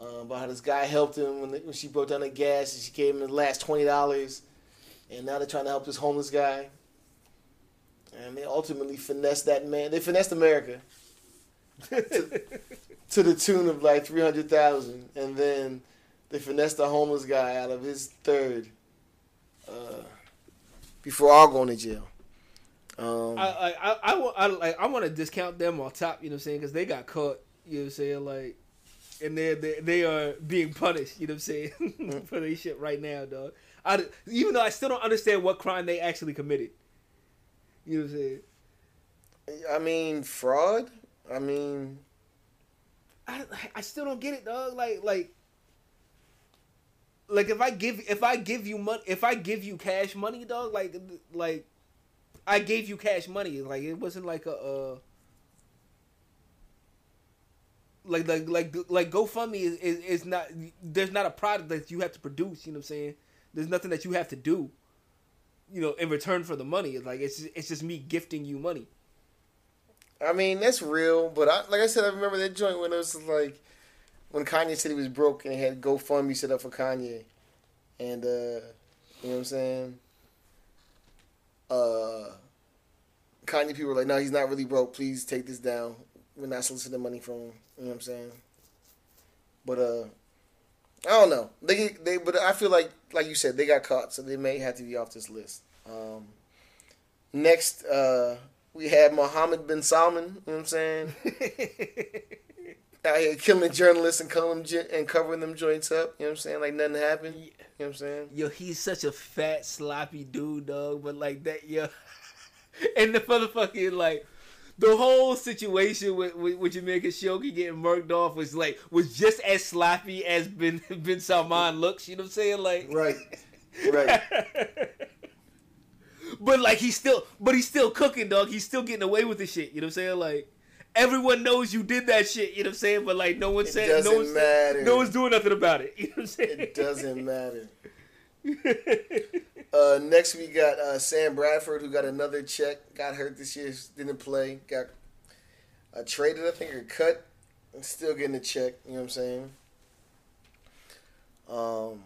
Uh, about how this guy helped him when, they, when she broke down the gas and she gave him the last twenty dollars, and now they're trying to help this homeless guy. And they ultimately finessed that man. They finessed America. to, to the tune of like three hundred thousand, and then they finessed the homeless guy out of his third uh, before all going to jail. Um, I, I, I, I, I, I want to discount them on top, you know what I'm saying, because they got caught, you know what I'm saying, like, and they they, they are being punished, you know what I'm saying, for their shit right now, dog. I, even though I still don't understand what crime they actually committed. You know what I'm saying? I mean, fraud? I mean, I, I still don't get it, dog. Like, like, like if I give if I give you money, if I give you cash money, dog. Like, like, I gave you cash money. Like, it wasn't like a, uh, like, like, like, like GoFundMe is, is is not. There's not a product that you have to produce. You know what I'm saying? There's nothing that you have to do, you know, in return for the money. It's like it's it's just me gifting you money. I mean, that's real, but I, like I said, I remember that joint when it was like, when Kanye said he was broke and he had GoFundMe set up for Kanye. And, uh, you know what I'm saying? Uh, Kanye people were like, no, he's not really broke. Please take this down. We're not soliciting money from him. You know what I'm saying? But, uh, I don't know. They, they, but I feel like, like you said, they got caught, so they may have to be off this list. Um, next, uh, we had Mohammed bin Salman, you know what I'm saying? Out here killing journalists and, them, and covering them joints up, you know what I'm saying? Like nothing happened, you know what I'm saying? Yo, he's such a fat, sloppy dude, dog, but like that, yo. And the motherfucking, like, the whole situation with, with, with Jamaica Shoki getting murked off was like, was just as sloppy as bin, bin Salman looks, you know what I'm saying? Like, right, right. But like he's still, but he's still cooking, dog. He's still getting away with the shit. You know what I'm saying? Like everyone knows you did that shit. You know what I'm saying? But like no one said, it doesn't no one's, matter. No one's doing nothing about it. You know what I'm saying? It doesn't matter. uh, next we got uh, Sam Bradford, who got another check. Got hurt this year. Didn't play. Got uh, traded, I think, or cut. And still getting a check. You know what I'm saying? Um,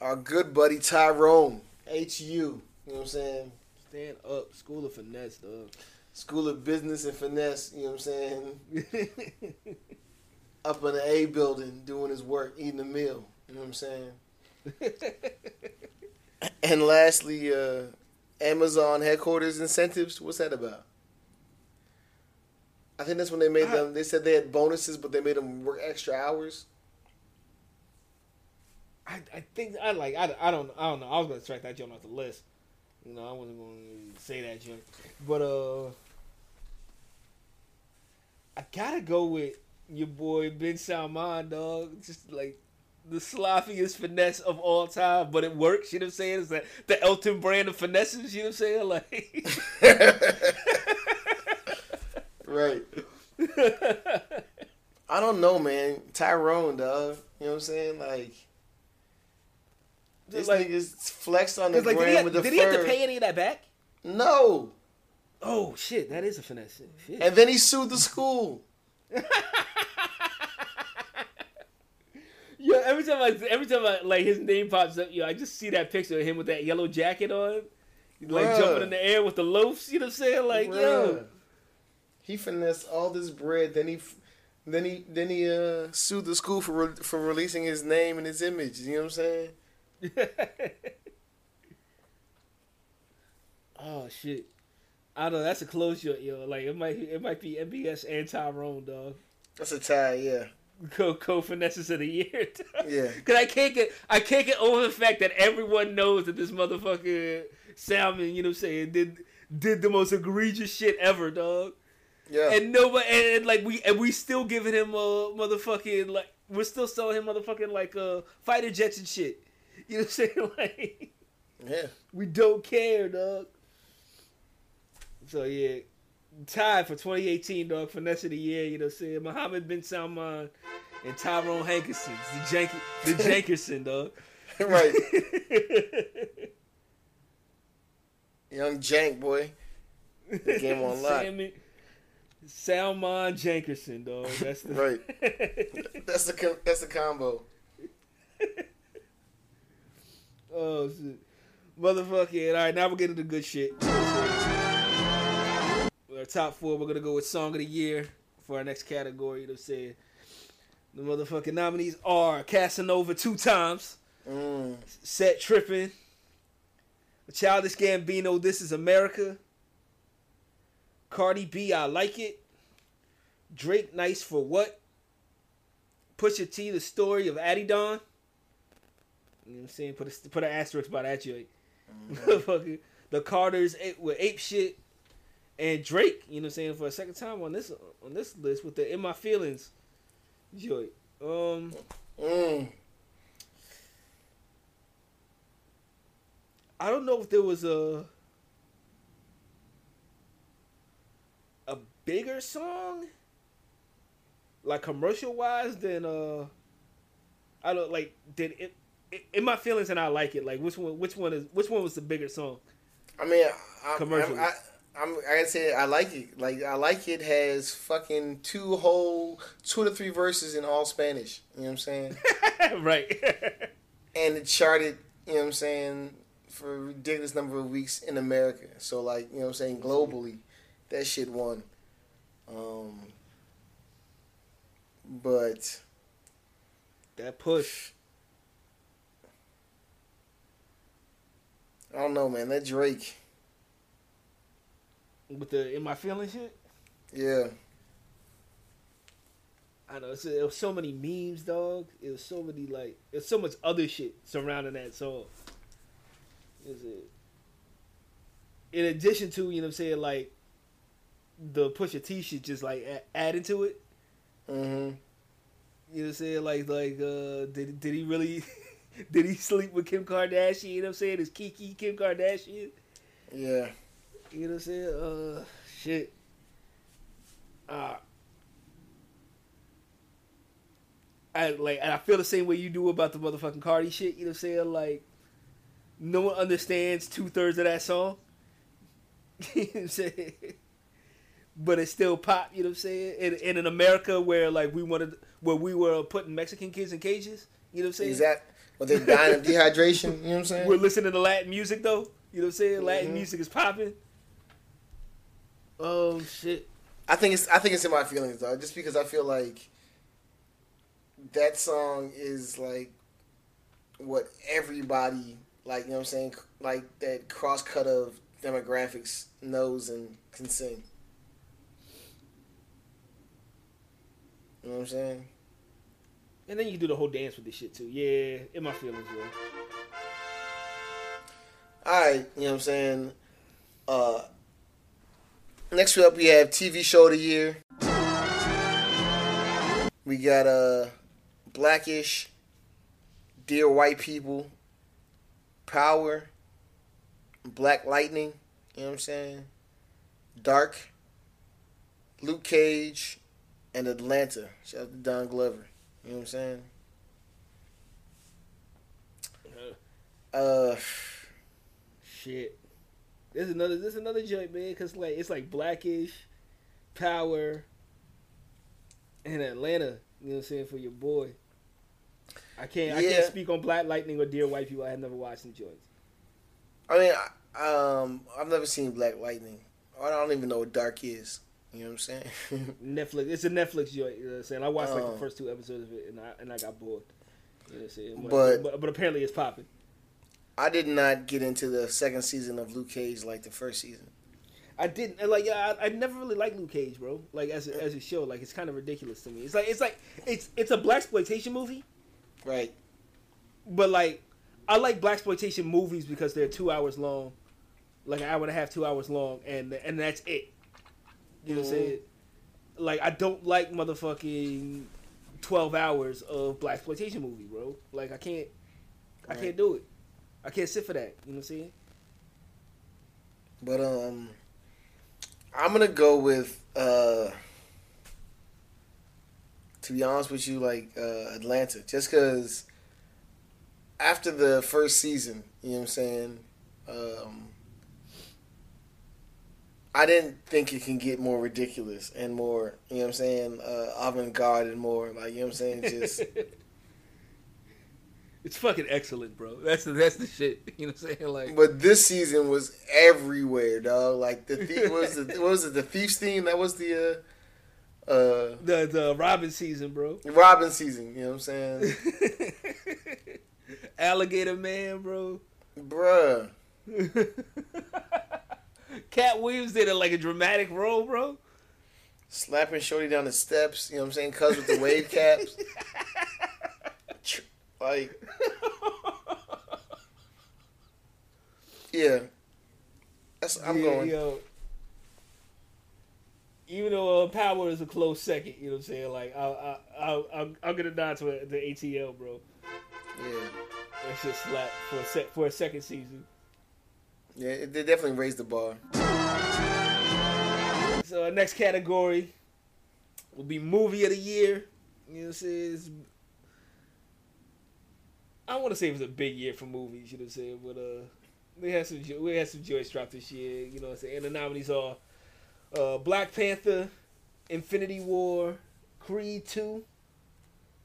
our good buddy Tyrone. H U, you know what I'm saying? Stand up. School of finesse, dog. School of business and finesse, you know what I'm saying? Up in the A building doing his work, eating a meal, you know what I'm saying? And lastly, uh, Amazon headquarters incentives, what's that about? I think that's when they made I... them, they said they had bonuses, but they made them work extra hours. I, I think I like I, I don't I don't know I was gonna strike that joint off the list, you know I wasn't gonna say that joint, but uh, I gotta go with your boy Bin Salman, dog. Just like the sloppiest finesse of all time, but it works. You know what I'm saying? It's like the Elton brand of finesses. You know what I'm saying? Like, right. I don't know, man. Tyrone, dog. You know what I'm saying? Like. This like, nigga's flexed on the like, ground with the did fur. Did he have to pay any of that back? No. Oh, shit. That is a finesse. Shit. And then he sued the school. Yo, every time I every time I like his name pops up, yo, I just see that picture of him with that yellow jacket on, like Bruh. jumping in the air with the loaves. You know what I'm saying? Like, Bruh. yo, he finessed all this bread. Then he, then he, then he uh, sued the school for re- for releasing his name and his image. You know what I'm saying? Oh shit! I don't know. That's a close shot, yo. Like it might it might be M B S and Tyrone, dog. That's a tie, yeah. Co co finesses of the year, dog. Yeah. Cause I can't get I can't get over the fact that everyone knows that this motherfucker Salmon, you know what I'm saying, did did the most egregious shit ever, dog. Yeah. And nobody and, and like we and we still giving him a motherfucking like we're still selling him motherfucking like uh fighter jets and shit. You know what I'm saying? Like, yeah. We don't care, dog. So, yeah. Tied for twenty eighteen, dog. Finesse of the year, you know what I'm saying? Mohammed bin Salman and Tyrone Hankerson. The Jank- the Jankerson, dog. Right. Young Jank, boy. The game on lock. Salmon- Salman Jankerson, dog. That's the... right. That's the, com- that's the combo. Oh, shit. Motherfucking. All right, now we're getting to the good shit. Our top four, we're going to go with Song of the Year for our next category. You know what I'm saying? The motherfucking nominees are Casanova two times, mm. Set Trippin', Childish Gambino, This Is America, Cardi B, I Like It, Drake, Nice for What, Pusha T, The Story of Adidon. You know what I'm saying? Put a, put an asterisk by that, you. Mm-hmm. The Carters with Ape Shit. And Drake, you know what I'm saying, for a second time on this on this list with the In My Feelings. Joy. Um mm. I don't know if there was a a bigger song, like commercial wise, than uh I don't like than it, it, In My Feelings and I Like It. Like which one which one is which one was the bigger song? I mean I commercial. I'm, I gotta say, I Like It. Like, I Like It has fucking two whole, two to three verses in all Spanish. You know what I'm saying? Right. And it charted, you know what I'm saying, for a ridiculous number of weeks in America. So, like, you know what I'm saying, globally, that shit won. Um, but. That push. I don't know, man. That Drake. With the In My Feelings shit? Yeah. I know. It's, it was so many memes, dog. It was so many, like... There's so much other shit surrounding that song. Is it? In addition to, you know what I'm saying, like... The Pusha T shit just, like, a- adding to it. Mm-hmm. You know what I'm saying? Like, like uh... Did, did he really... did he sleep with Kim Kardashian? You know what I'm saying? Is Kiki Kim Kardashian? Yeah. You know what I'm saying? Uh, shit. Uh, I like. And I feel the same way you do about the motherfucking Cardi shit. You know what I'm saying? Like, no one understands two thirds of that song. You know what I'm saying? But it's still pop. You know what I'm saying? And, and in America, where like we wanted, where we were putting Mexican kids in cages. You know what I'm saying? Exactly. Well, they're dying of dehydration. You know what I'm saying? We're listening to Latin music though. You know what I'm saying? Latin mm-hmm. music is popping. Oh shit! I think it's I think it's In My Feelings though, just because I feel like that song is like what everybody like. You know what I'm saying? Like that cross cut of demographics knows and can sing. You know what I'm saying? And then you can do the whole dance with this shit too. Yeah, In My Feelings, bro. All right, you know what I'm saying? Uh. Next up, we have T V Show of the Year. We got uh, Blackish, Dear White People, Power, Black Lightning, you know what I'm saying? Dark, Luke Cage, and Atlanta. Shout out to Don Glover, you know what I'm saying? Uh, Shit. There's another, there's another joint, man, because like, it's like Blackish, Power, and Atlanta, you know what I'm saying, for your boy. I can't. Yeah. I can't speak on Black Lightning or Dear White People. I have never watched them joints. I mean, I, um, I've never seen Black Lightning. I don't even know what Dark is. You know what I'm saying? Netflix. It's a Netflix joint. You know what I'm saying? I watched um, like the first two episodes of it, and I and I got bored. You know what I'm saying? But but, but apparently it's popping. I did not get into the second season of Luke Cage like the first season. I didn't and like. Yeah, I, I never really liked Luke Cage, bro. Like as a, as a show, like it's kind of ridiculous to me. It's like it's like it's it's a blaxploitation movie, right? But like, I like blaxploitation movies because they're two hours long, like an hour and a half, two hours long, and and that's it. You know what I'm saying? Like I don't like motherfucking twelve hours of blaxploitation movie, bro. Like I can't, I right. can't do it. I can't sit for that. You know what I'm saying? But um. I'm gonna go with, uh, to be honest with you, like uh, Atlanta, just because after the first season, you know what I'm saying, um, I didn't think it can get more ridiculous and more, you know what I'm saying, uh, avant-garde and more, like, you know what I'm saying, just... It's fucking excellent, bro. That's the, that's the shit. You know what I'm saying? Like, but this season was everywhere, dog. Like the theme, what was the what was it? The Thief's theme? That was the uh, uh, the the Robin season, bro. Robin season. You know what I'm saying? Alligator Man, bro. Bruh. Cat Williams did it like a dramatic role, bro. Slapping shorty down the steps. You know what I'm saying? Cuz with the wave caps. Like, yeah, that's I'm yeah, going. Yo. Even though uh, Power is a close second, you know what I'm saying? Like, I I I I'm gonna nod to the A T L, bro. Yeah, that's just slap for a sec for a second season. Yeah, it, they definitely raised the bar. So our next category will be movie of the year. You know what I'm saying? It's, I want to say it was a big year for movies, you know what I'm saying? But uh, we had some we had some joints dropped this year, you know what I'm saying? And the nominees are uh, Black Panther, Infinity War, Creed two,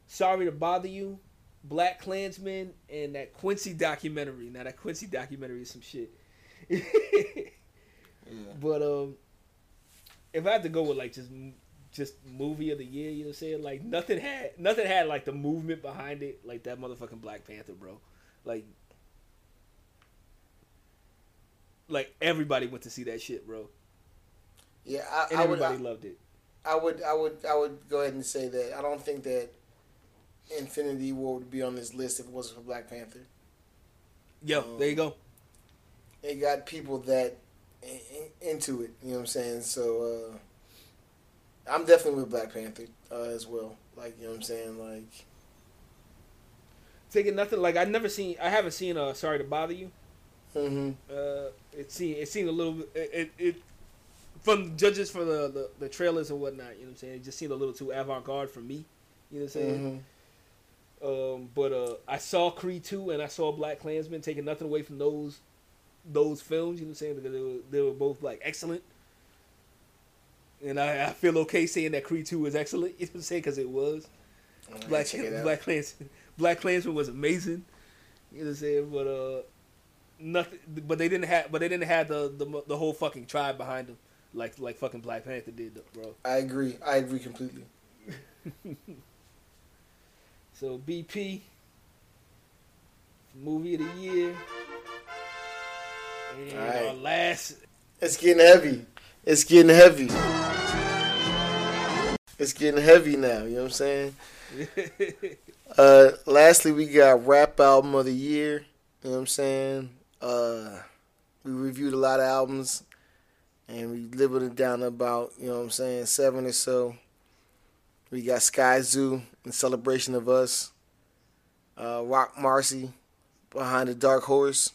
Sorry to Bother You, Black Klansman, and that Quincy documentary. Now that Quincy documentary is some shit. Yeah. But um, if I had to go with like just just movie of the year, you know what I'm saying? Like, nothing had, nothing had, like, the movement behind it, like that motherfucking Black Panther, bro. Like, like, everybody went to see that shit, bro. Yeah, I, and I would... everybody I, loved it. I would, I would, I would go ahead and say that I don't think that Infinity War would be on this list if it wasn't for Black Panther. Yo, um, there you go. It got people that into it, you know what I'm saying? So, uh... I'm definitely with Black Panther uh, as well. Like, you know what I'm saying? Like, taking nothing. Like, I never seen. I haven't seen. Uh, Sorry to Bother You. Mm-hmm. Uh, it seemed. It seemed a little. It. It. it from judges for the, the the trailers and whatnot. You know what I'm saying? It just seemed a little too avant-garde for me. You know what I'm saying? Mm-hmm. Um, but uh, I saw Creed two and I saw Black Klansman. Taking nothing away from those those films. You know what I'm saying? Because they were they were both like excellent. And I, I feel okay saying that Creed two was excellent. You know what I'm saying? Because it was. Right, Black it Black Klansman, Black Klansman was amazing. You know what I'm saying? But uh, nothing. But they didn't have. But they didn't have the, the the whole fucking tribe behind them, like like fucking Black Panther did, though, bro. I agree. I agree completely. So B P, movie of the year, and right. Our last. It's getting heavy. It's getting heavy. It's getting heavy now, you know what I'm saying? uh, lastly, we got Rap Album of the Year, you know what I'm saying? Uh, we reviewed a lot of albums, and we labeled it down to about, you know what I'm saying, seven or so. We got Sky Zoo in celebration of us. Uh, Rock Marcy, Behind the Dark Horse.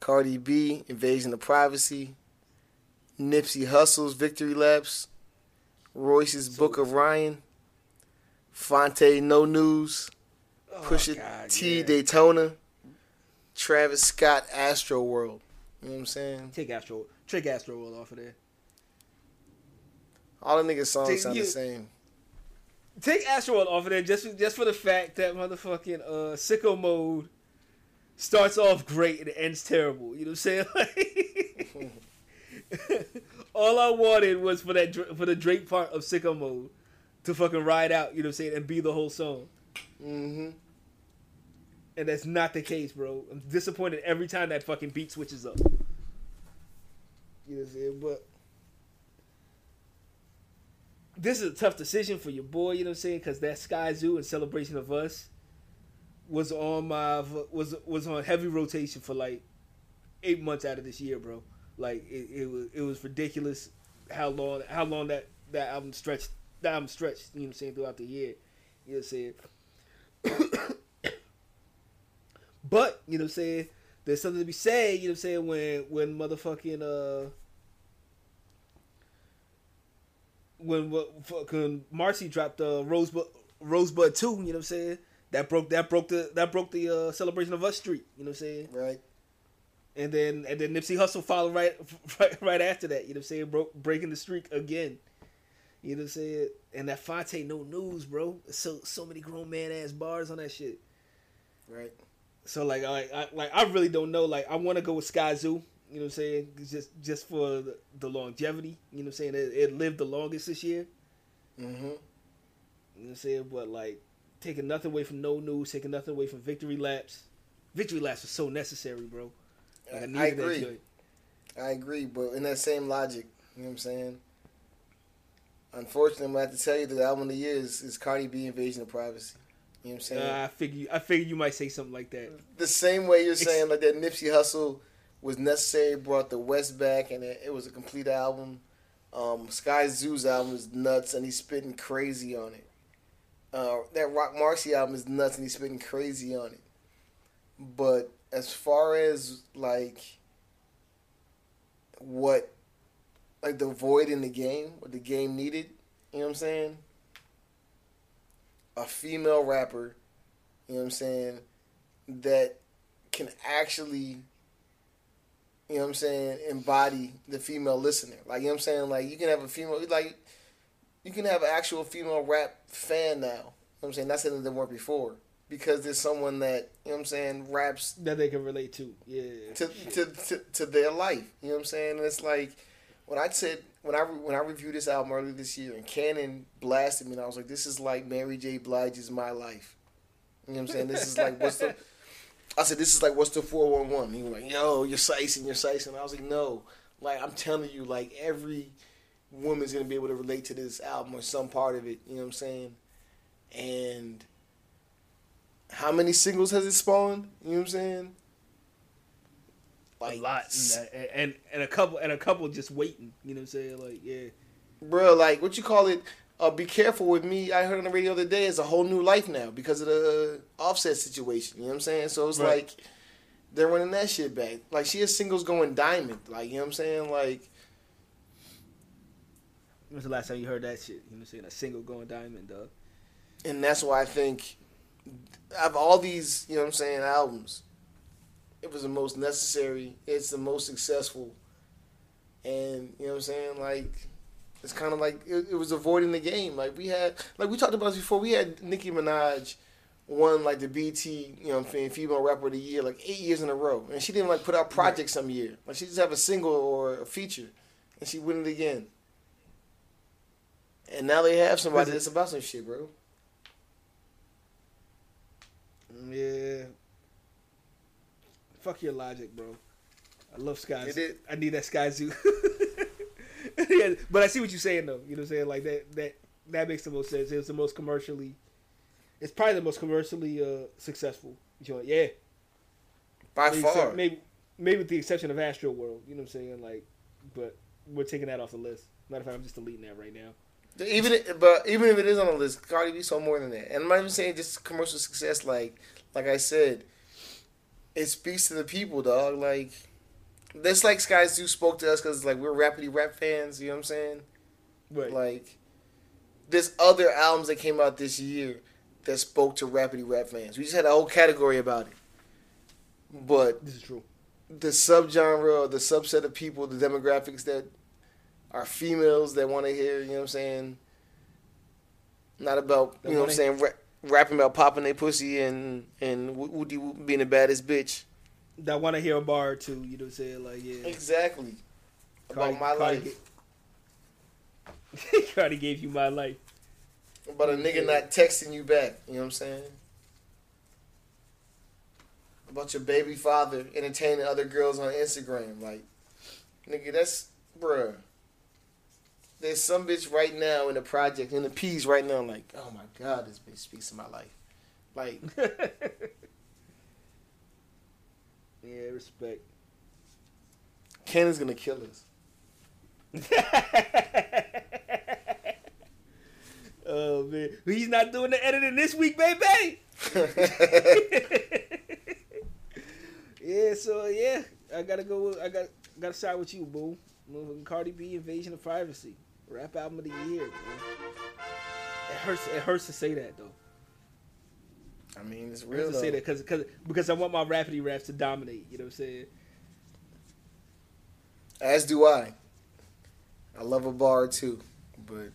Cardi B, Invasion of Privacy. Nipsey Hussle's Victory Laps, Royce's so, Book of Ryan, Fonte No News, oh, Pusha God, T yeah. Daytona, Travis Scott Astro World. You know what I'm saying? Take Astro, trick Astro World off of there. All the niggas songs Take, sound you, the same. Take Astroworld off of there just, just for the fact that motherfucking uh, Sicko Mode starts off great and ends terrible. You know what I'm saying? Like, all I wanted was for that for the Drake part of Sicko Mode to fucking ride out, you know what I'm saying, and be the whole song. Mm-hmm. And that's not the case, bro. I'm disappointed every time that fucking beat switches up. You know what I'm saying? But this is a tough decision for your boy, you know what I'm saying? Because that Sky Zoo and Celebration of Us was on my was was on heavy rotation for like eight months out of this year, bro. Like it, it was it was ridiculous how long how long that, that album stretched that album stretched, you know what I'm saying, throughout the year. You know what I'm saying? But, you know what I'm saying, there's something to be said, you know what I'm saying, when when motherfucking uh when what fucking Marcy dropped uh, Rosebud Rosebud two, you know what I'm saying? That broke that broke the that broke the uh, Celebration of Us streak, you know what I'm saying? Right. And then and then Nipsey Hussle followed right right, right after that, you know what I'm saying? Broke breaking the streak again. You know what I'm saying? And that Fonte No News, bro. So so many grown man ass bars on that shit. Right. So like I I like I really don't know. Like I want to go with Sky Zoo, you know what I'm saying? Just just for the, the longevity, you know what I'm saying? It, it lived the longest this year. Mhm. You know what I'm saying? But like taking nothing away from No News, taking nothing away from Victory Laps. Victory Laps was so necessary, bro. Like I, I agree. That I agree, but in that same logic, you know what I'm saying? Unfortunately, I'm going to have to tell you that the album of the year is, is Cardi B Invasion of Privacy. You know what I'm saying? Uh, I figure I figure you might say something like that. The same way you're saying like that Nipsey Hussle was necessary, brought the West back, and it, it was a complete album. Um, Sky Zoo's album is nuts, and he's spitting crazy on it. Uh, that Rock Marcy album is nuts, and he's spitting crazy on it. But as far as like what like the void in the game, what the game needed, you know what I'm saying? A female rapper, you know what I'm saying, that can actually, you know what I'm saying, embody the female listener. Like, you know what I'm saying? Like, you can have a female, like, you can have an actual female rap fan now. You know what I'm saying? Not saying that there weren't before. Because there's someone that, you know what I'm saying, raps. That they can relate to. Yeah. To, to, to, to their life. You know what I'm saying? And it's like, when I said, when I when I reviewed this album earlier this year, and Cannon blasted me, and I was like, "This is like Mary J. Blige's My Life." You know what I'm saying? This is like what's the? I said, "This is like what's the four one one?" He was like, "Yo, you're sicing, you're sicing." I was like, "No, like I'm telling you, like every woman's gonna be able to relate to this album or some part of it." You know what I'm saying? And how many singles has it spawned? You know what I'm saying? Like, a lot, and, and and a couple and a couple just waiting. You know what I'm saying? Like, yeah, bro. Like, what you call it? Uh, be careful with me. I heard on the radio the other day. It's a whole new life now because of the Offset situation. You know what I'm saying? So it's right. Like they're running that shit back. Like she has singles going diamond. Like you know what I'm saying? Like, when's the last time you heard that shit? You know what I'm saying? A single going diamond, dog. And that's why I think of all these, you know what I'm saying, albums. It was the most necessary. It's the most successful. And, you know what I'm saying? Like, it's kind of like it, it was avoiding the game. Like, we had, like, we talked about this before. We had Nicki Minaj won, like, the B T, you know what I'm saying, Female Rapper of the Year, like, eight years in a row. And she didn't, like, put out projects some year. Like, she just have a single or a feature. And she win it again. And now they have somebody that's about some shit, bro. Yeah. Fuck your logic, bro. I love Sky Zoo. I need that Sky Zoo. Yeah, but I see what you're saying, though. You know what I'm saying? Like, that that, that makes the most sense. It's the most commercially... It's probably the most commercially uh, successful joint. Yeah. By maybe far. Except, maybe, maybe with the exception of Astroworld. You know what I'm saying? Like, but we're taking that off the list. Matter of fact, I'm just deleting that right now. Even if, but even if it is on the list, Cardi B sold more than that. And I'm not even saying just commercial success. Like, like I said... It speaks to the people, dog. Like, that's like Sky Zoo spoke to us because, like, we're Rappity Rap fans. You know what I'm saying? Right. Like, there's other albums that came out this year that spoke to Rappity Rap fans. We just had a whole category about it. But this is true. The subgenre or the subset of people, the demographics that are females that want to hear, you know what I'm saying, Not about, you know what I'm saying, ra- rapping about popping their pussy and and woody woody being the baddest bitch. That want to hear a bar or two, you know what I'm saying? Like, yeah. Exactly. Cardi, about my Cardi life. G- Cardi gave you my life. About a nigga not texting you back, you know what I'm saying? About your baby father entertaining other girls on Instagram. Like, nigga, that's, bruh. There's some bitch right now in the project, in the P's right now, like, oh my God, this bitch speaks to my life. Like. Yeah, respect. Cannon's gonna kill us. Oh, man. He's not doing the editing this week, baby. Yeah, so, yeah. I gotta go with, I got gotta side with you, boo. Cardi B, Invasion of Privacy. Rap album of the year, man. It hurts, it hurts to say that, though. I mean, it's real, it hurts to say that cause, cause, because I want my rapidy raps to dominate, you know what I'm saying? As do I. I love a bar, too. But,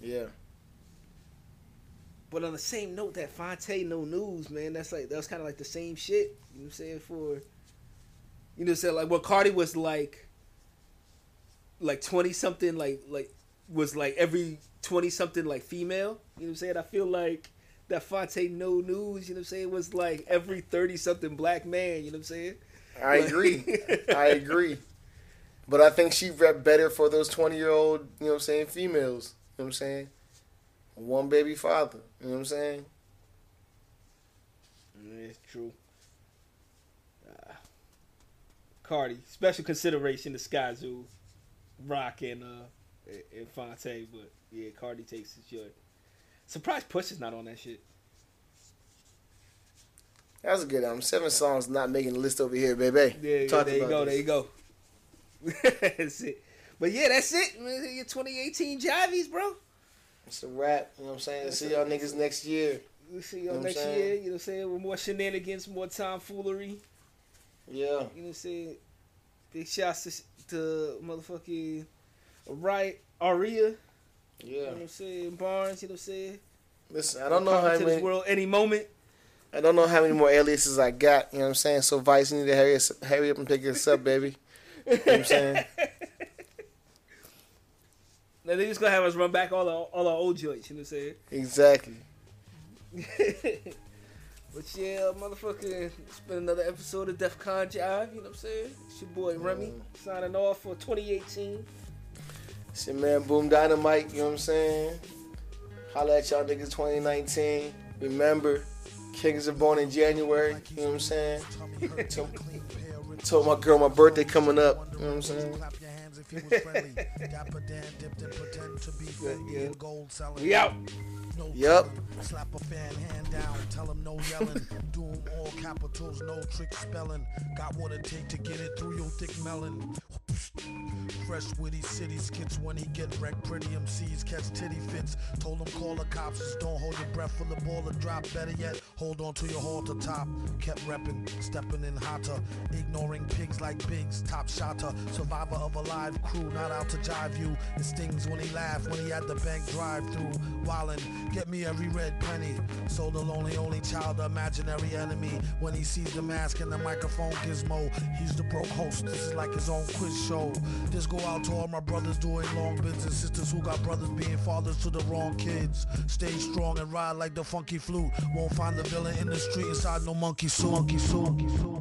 yeah. But on the same note, that Fonte No News, man, that's like, that was kind of like the same shit, you know what I'm saying, for, you know what I'm saying, like, what Cardi was like, like twenty-something, like, like, was like every twenty-something, like, female, you know what I'm saying, I feel like that Fonte No News, you know what I'm saying, was like every thirty-something black man, you know what I'm saying? I like, agree, I agree, but I think she repped better for those twenty-year-old, you know what I'm saying, females, you know what I'm saying? One baby father. You know what I'm saying? It's true. Uh, Cardi, special consideration to Sky Zoo, Rock, and, uh, and Fonte. But, yeah, Cardi takes his shot. Surprise Push is not on that shit. That was a good album. Seven songs not making the list over here, baby. Yeah, yeah, there you go, this. there you go. That's it. But, yeah, that's it. Your twenty eighteen Jivies, bro. It's a wrap, you know what I'm saying? See y'all niggas next year. We'll see y'all you know next saying? year, you know what I'm saying? With more shenanigans, more tomfoolery. Yeah. You know what I'm saying? Big shouts to, to motherfucking right, Arya. Yeah. You know what I'm saying? Barnes, you know what I'm saying? Listen, I don't know how many... this world any moment. I don't know how many more aliases I got, you know what I'm saying? So, Vice, you need to hurry, hurry up and pick us up, baby. You know what I'm saying? Now they just gonna have us run back all our all our old joints, you know what I'm saying? Exactly. But yeah, motherfucker, it's been another episode of DEF CON Jive, you know what I'm saying? It's your boy Remy mm. signing off for twenty eighteen. It's your man Boom Dynamite, you know what I'm saying? Holla at y'all niggas twenty nineteen. Remember, kings are born in January, you know what I'm saying? told, told my girl my birthday coming up, you know what I'm saying? If he was friendly, got pretend, dipped and pretend to be friendly and gold selling. Yep. Yep. Slap a fan hand down, tell him no yelling. Do him all capitals, no trick spelling. Got what it take to get it through your thick melon. Fresh witty city skits when he get wrecked. Pretty M Cs catch titty fits. Told him call the cops, just don't hold your breath for the ball to drop. Better yet, hold on to your halter top. Kept reppin', steppin' in hotter. Ignoring pigs like pigs, top shotter. Survivor of a live crew, not out to jive you. It stings when he laugh, when he had the bank drive through. Wildin', get me every red penny. Sold the lonely only child, the imaginary enemy. When he sees the mask and the microphone gizmo, he's the broke host, this is like his own quiz show. This go out to all my brothers doing long bids and sisters who got brothers being fathers to the wrong kids. Stay strong and ride like the funky flute. Won't find the villain in the street inside no monkey suit. Monkey suit. Monkey suit.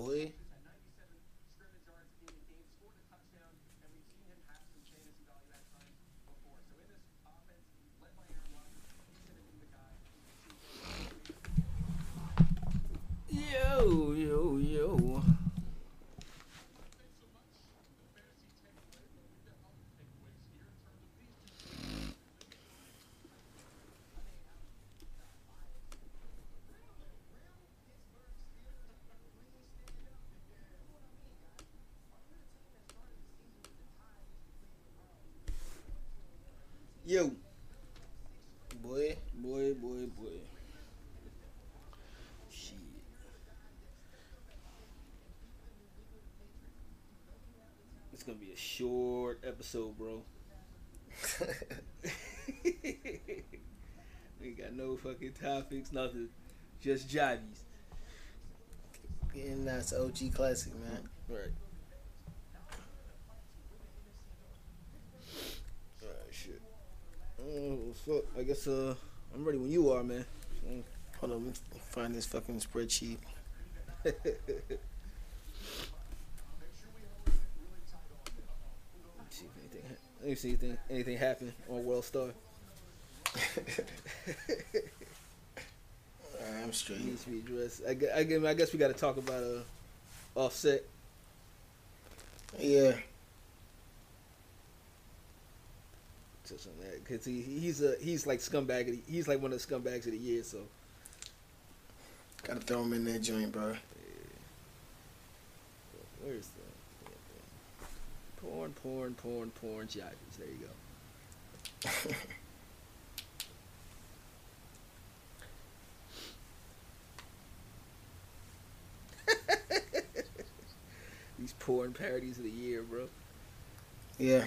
boy. Yo, yo, yo. Yo, boy, boy, boy, boy. Shit. It's gonna be a short episode, bro. We got no fucking topics, nothing. Just Jivies. And that's O G classic, man. Right. Oh, so I guess uh, I'm ready when you are, man. So, hold on, let me find this fucking spreadsheet. See if anything, let me see if anything, anything happened on Worldstar. Alright, I'm straight. Needs to be addressed. I guess, I guess, I guess we got to talk about uh, Offset. Yeah. Because he he's a he's like scumbag. Of the, he's like one of the scumbags of the year. So gotta throw him in that joint, bro. Yeah. Where's the porn, porn, porn, porn? Jivies. There you go. These porn parodies of the year, bro. Yeah.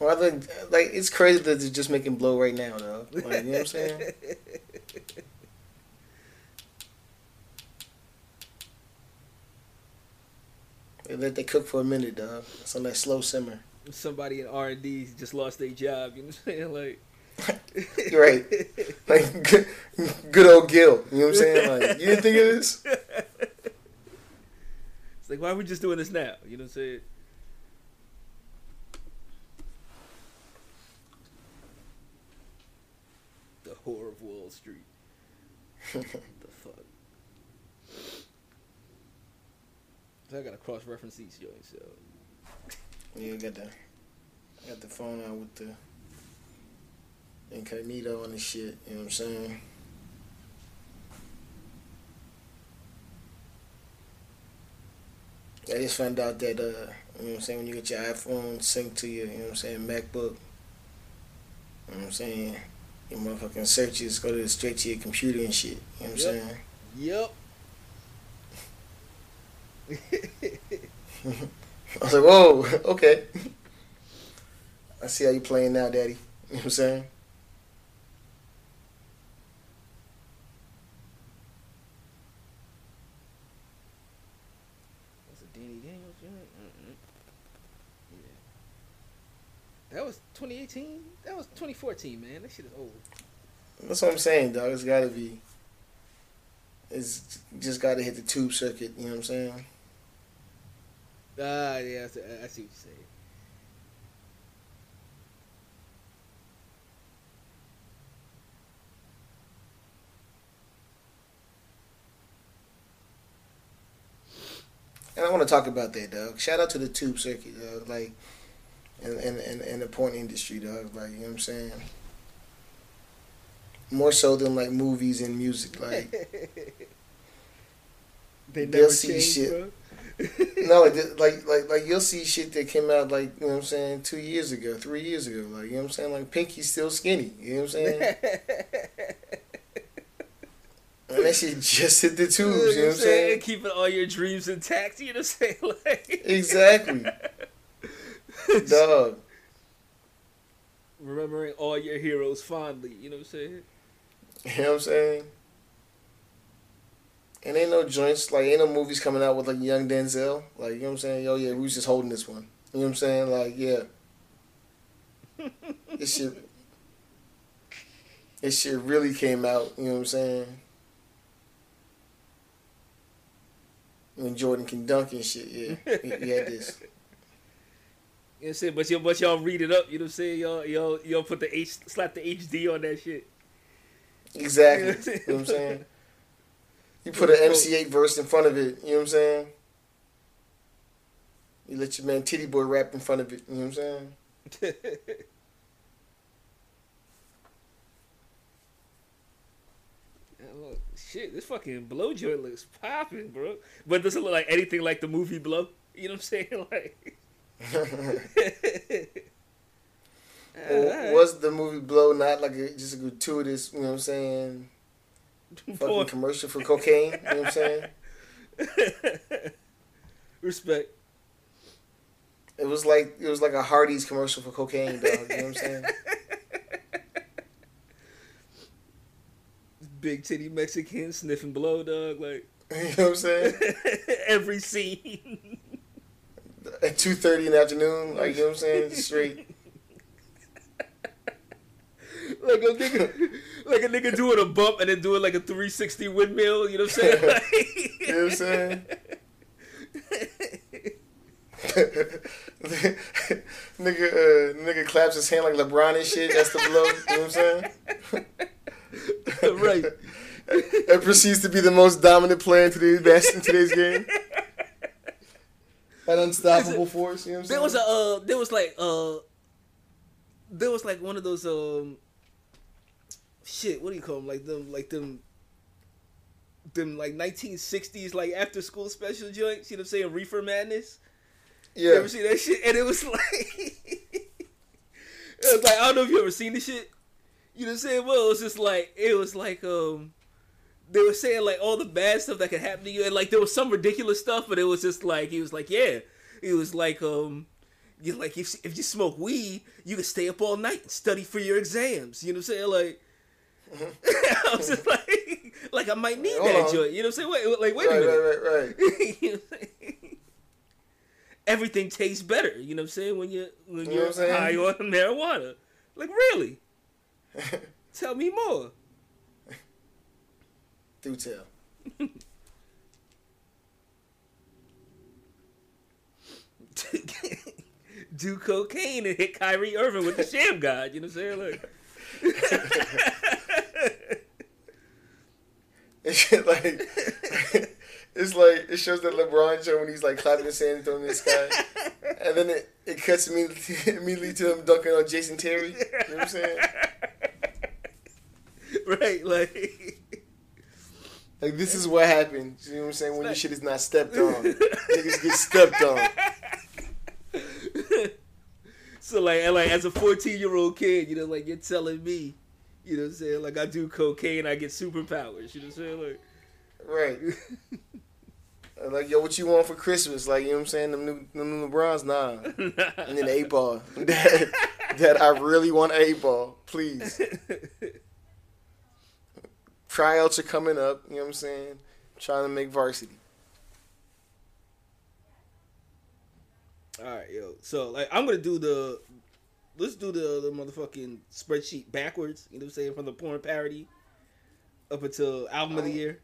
Well, like, it's crazy that they're just making Blow right now, though. Like, you know what I'm saying? They let they cook for a minute, dog. It's on that slow simmer. Somebody in R and D just lost their job, you know what I'm saying? Like, you're right. Like, good, good old Gil, you know what I'm saying? Like, you didn't think of this? It's like, why are we just doing this now? You know what I'm saying? Whore of Wall Street. What the fuck? So I gotta cross reference these joints, so. Yeah, I got the I got the phone out with the incognito and the shit, you know what I'm saying? I just found out that uh you know what I'm saying, when you get your iPhone synced to your, you know what I'm saying, MacBook. You know what I'm saying? Your motherfucking searches go to straight to your computer and shit. You know what I'm yep. saying? Yep. I was like, whoa, okay. I see how you playing now, Daddy. You know what I'm saying? That's a Danny Daniels joint? Mm-mm. Yeah. That was twenty eighteen? That was twenty fourteen, man. That shit is old. That's what I'm saying, dog. It's gotta be. It's just gotta hit the tube circuit. You know what I'm saying? Ah, uh, yeah. I see what you're saying. And I want to talk about that, dog. Shout out to the tube circuit, dog. Like. And in, in, in the porn industry, dog, like, you know what I'm saying? More so than like movies and music, like they never changed, bro. No, like, like like like you'll see shit that came out like, you know what I'm saying, two years ago, three years ago, like, you know what I'm saying? Like Pinky's still skinny, you know what I'm saying? And that shit just hit the tubes, you know what, you know what I'm saying? saying? Keeping all your dreams intact, you know what I'm saying? Like exactly. Dog. Remembering all your heroes fondly, you know what I'm saying? You know what I'm saying? And ain't no joints, like, ain't no movies coming out with, like, young Denzel. Like, you know what I'm saying? Yo, yeah, we was just holding this one. You know what I'm saying? Like, yeah. This shit. This shit really came out, you know what I'm saying? when Jordan can dunk and shit. Yeah, we, we had this. You know what I'm saying? But y'all, but y'all read it up. You know what I'm saying? Y'all, y'all, y'all put the H, slap the H D on that shit. Exactly. You know what I'm saying? You know what I'm saying? You put an M C eight verse in front of it. You know what I'm saying? You let your man Titty Boy rap in front of it. You know what I'm saying? Look, shit, this fucking Blow joint looks popping, bro. But it doesn't look like anything like the movie Blow. You know what I'm saying? Like, well, right. Was the movie Blow not like a, just a gratuitous, you know what I'm saying, fucking Boy. commercial for cocaine? You know what I'm saying? Respect. It was like it was like a Hardee's commercial for cocaine, dog. You know what I'm saying? Big titty Mexican sniffing blow, dog. Like, you know what I'm saying? Every scene. At two thirty in the afternoon, like, you know what I'm saying? Straight. Like a nigga, like a nigga doing a bump and then doing like a three sixty windmill. You know what I'm saying? Like, you know what I'm saying? Nigga, uh, nigga claps his hand like LeBron and shit. That's the blow. You know what I'm saying? Right. It proceeds to be the most dominant player in today's best in today's game. An unstoppable force. You know what I'm there saying? was a uh, there was like uh, there was like one of those um, shit. What do you call them? Like them, like them, them like nineteen sixties like after school special joints. You know what I'm saying? Reefer Madness. Yeah. You ever see that shit? And it was like, it was like, I don't know if you ever seen this shit. You know what I'm saying? Well, it was just like, it was like, um, they were saying like all the bad stuff that could happen to you. And like, there was some ridiculous stuff, but it was just like, he was like, yeah, it was like, um, you like, if, if you smoke weed, you can stay up all night and study for your exams. You know what I'm saying? Like, mm-hmm. I was just like, like I might need Hold that on. joint. You know what I'm saying? Wait, like, wait right, a minute. Right, right, right. You know what I'm saying? Everything tastes better. You know what I'm saying? When you're, when you're you know high on marijuana. Like, really? Tell me more. Do tell. Do cocaine and hit Kyrie Irving with the Sham God. You know what I'm saying? Like, it's like, it's like it shows that LeBron show when he's like clapping his hand throwing in the sky, and then it, it cuts immediately, immediately to him dunking on Jason Terry. You know what I'm saying? Right, like, like this is what happened. You know what I'm saying? When your like, shit is not stepped on, niggas get stepped on. So like, like as a fourteen year old kid, you know, like you're telling me, you know what I'm saying? Like I do cocaine, I get superpowers. You know what I'm saying? Like, right. Like, yo, what you want for Christmas? Like, you know what I'm saying? Them new, them new LeBrons, nah. nah. And then eight ball. That, that I really want eight ball, please. Tryouts are coming up, you know what I'm saying? I'm trying to make varsity. Alright, yo. So, like, I'm going to do the... Let's do the, the motherfucking spreadsheet backwards, you know what I'm saying? From the porn parody up until album I'm, of the year.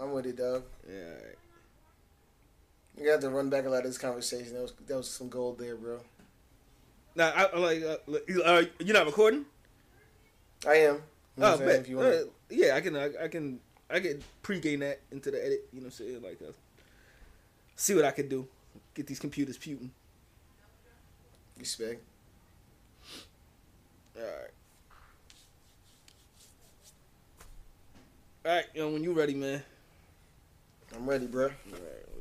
I'm with it, dog. Yeah, alright. We got to run back a lot of this conversation. That was, that was some gold there, bro. Nah, I, I'm like... Uh, uh, you're not recording? I am. You know oh, if you want uh, yeah, I can, I, I can, I can pre-game that into the edit. You know what I'm saying? Like, uh, see what I can do. Get these computers putin'. Respect. All right. All right, yo, when you ready, man? I'm ready, bro. All right.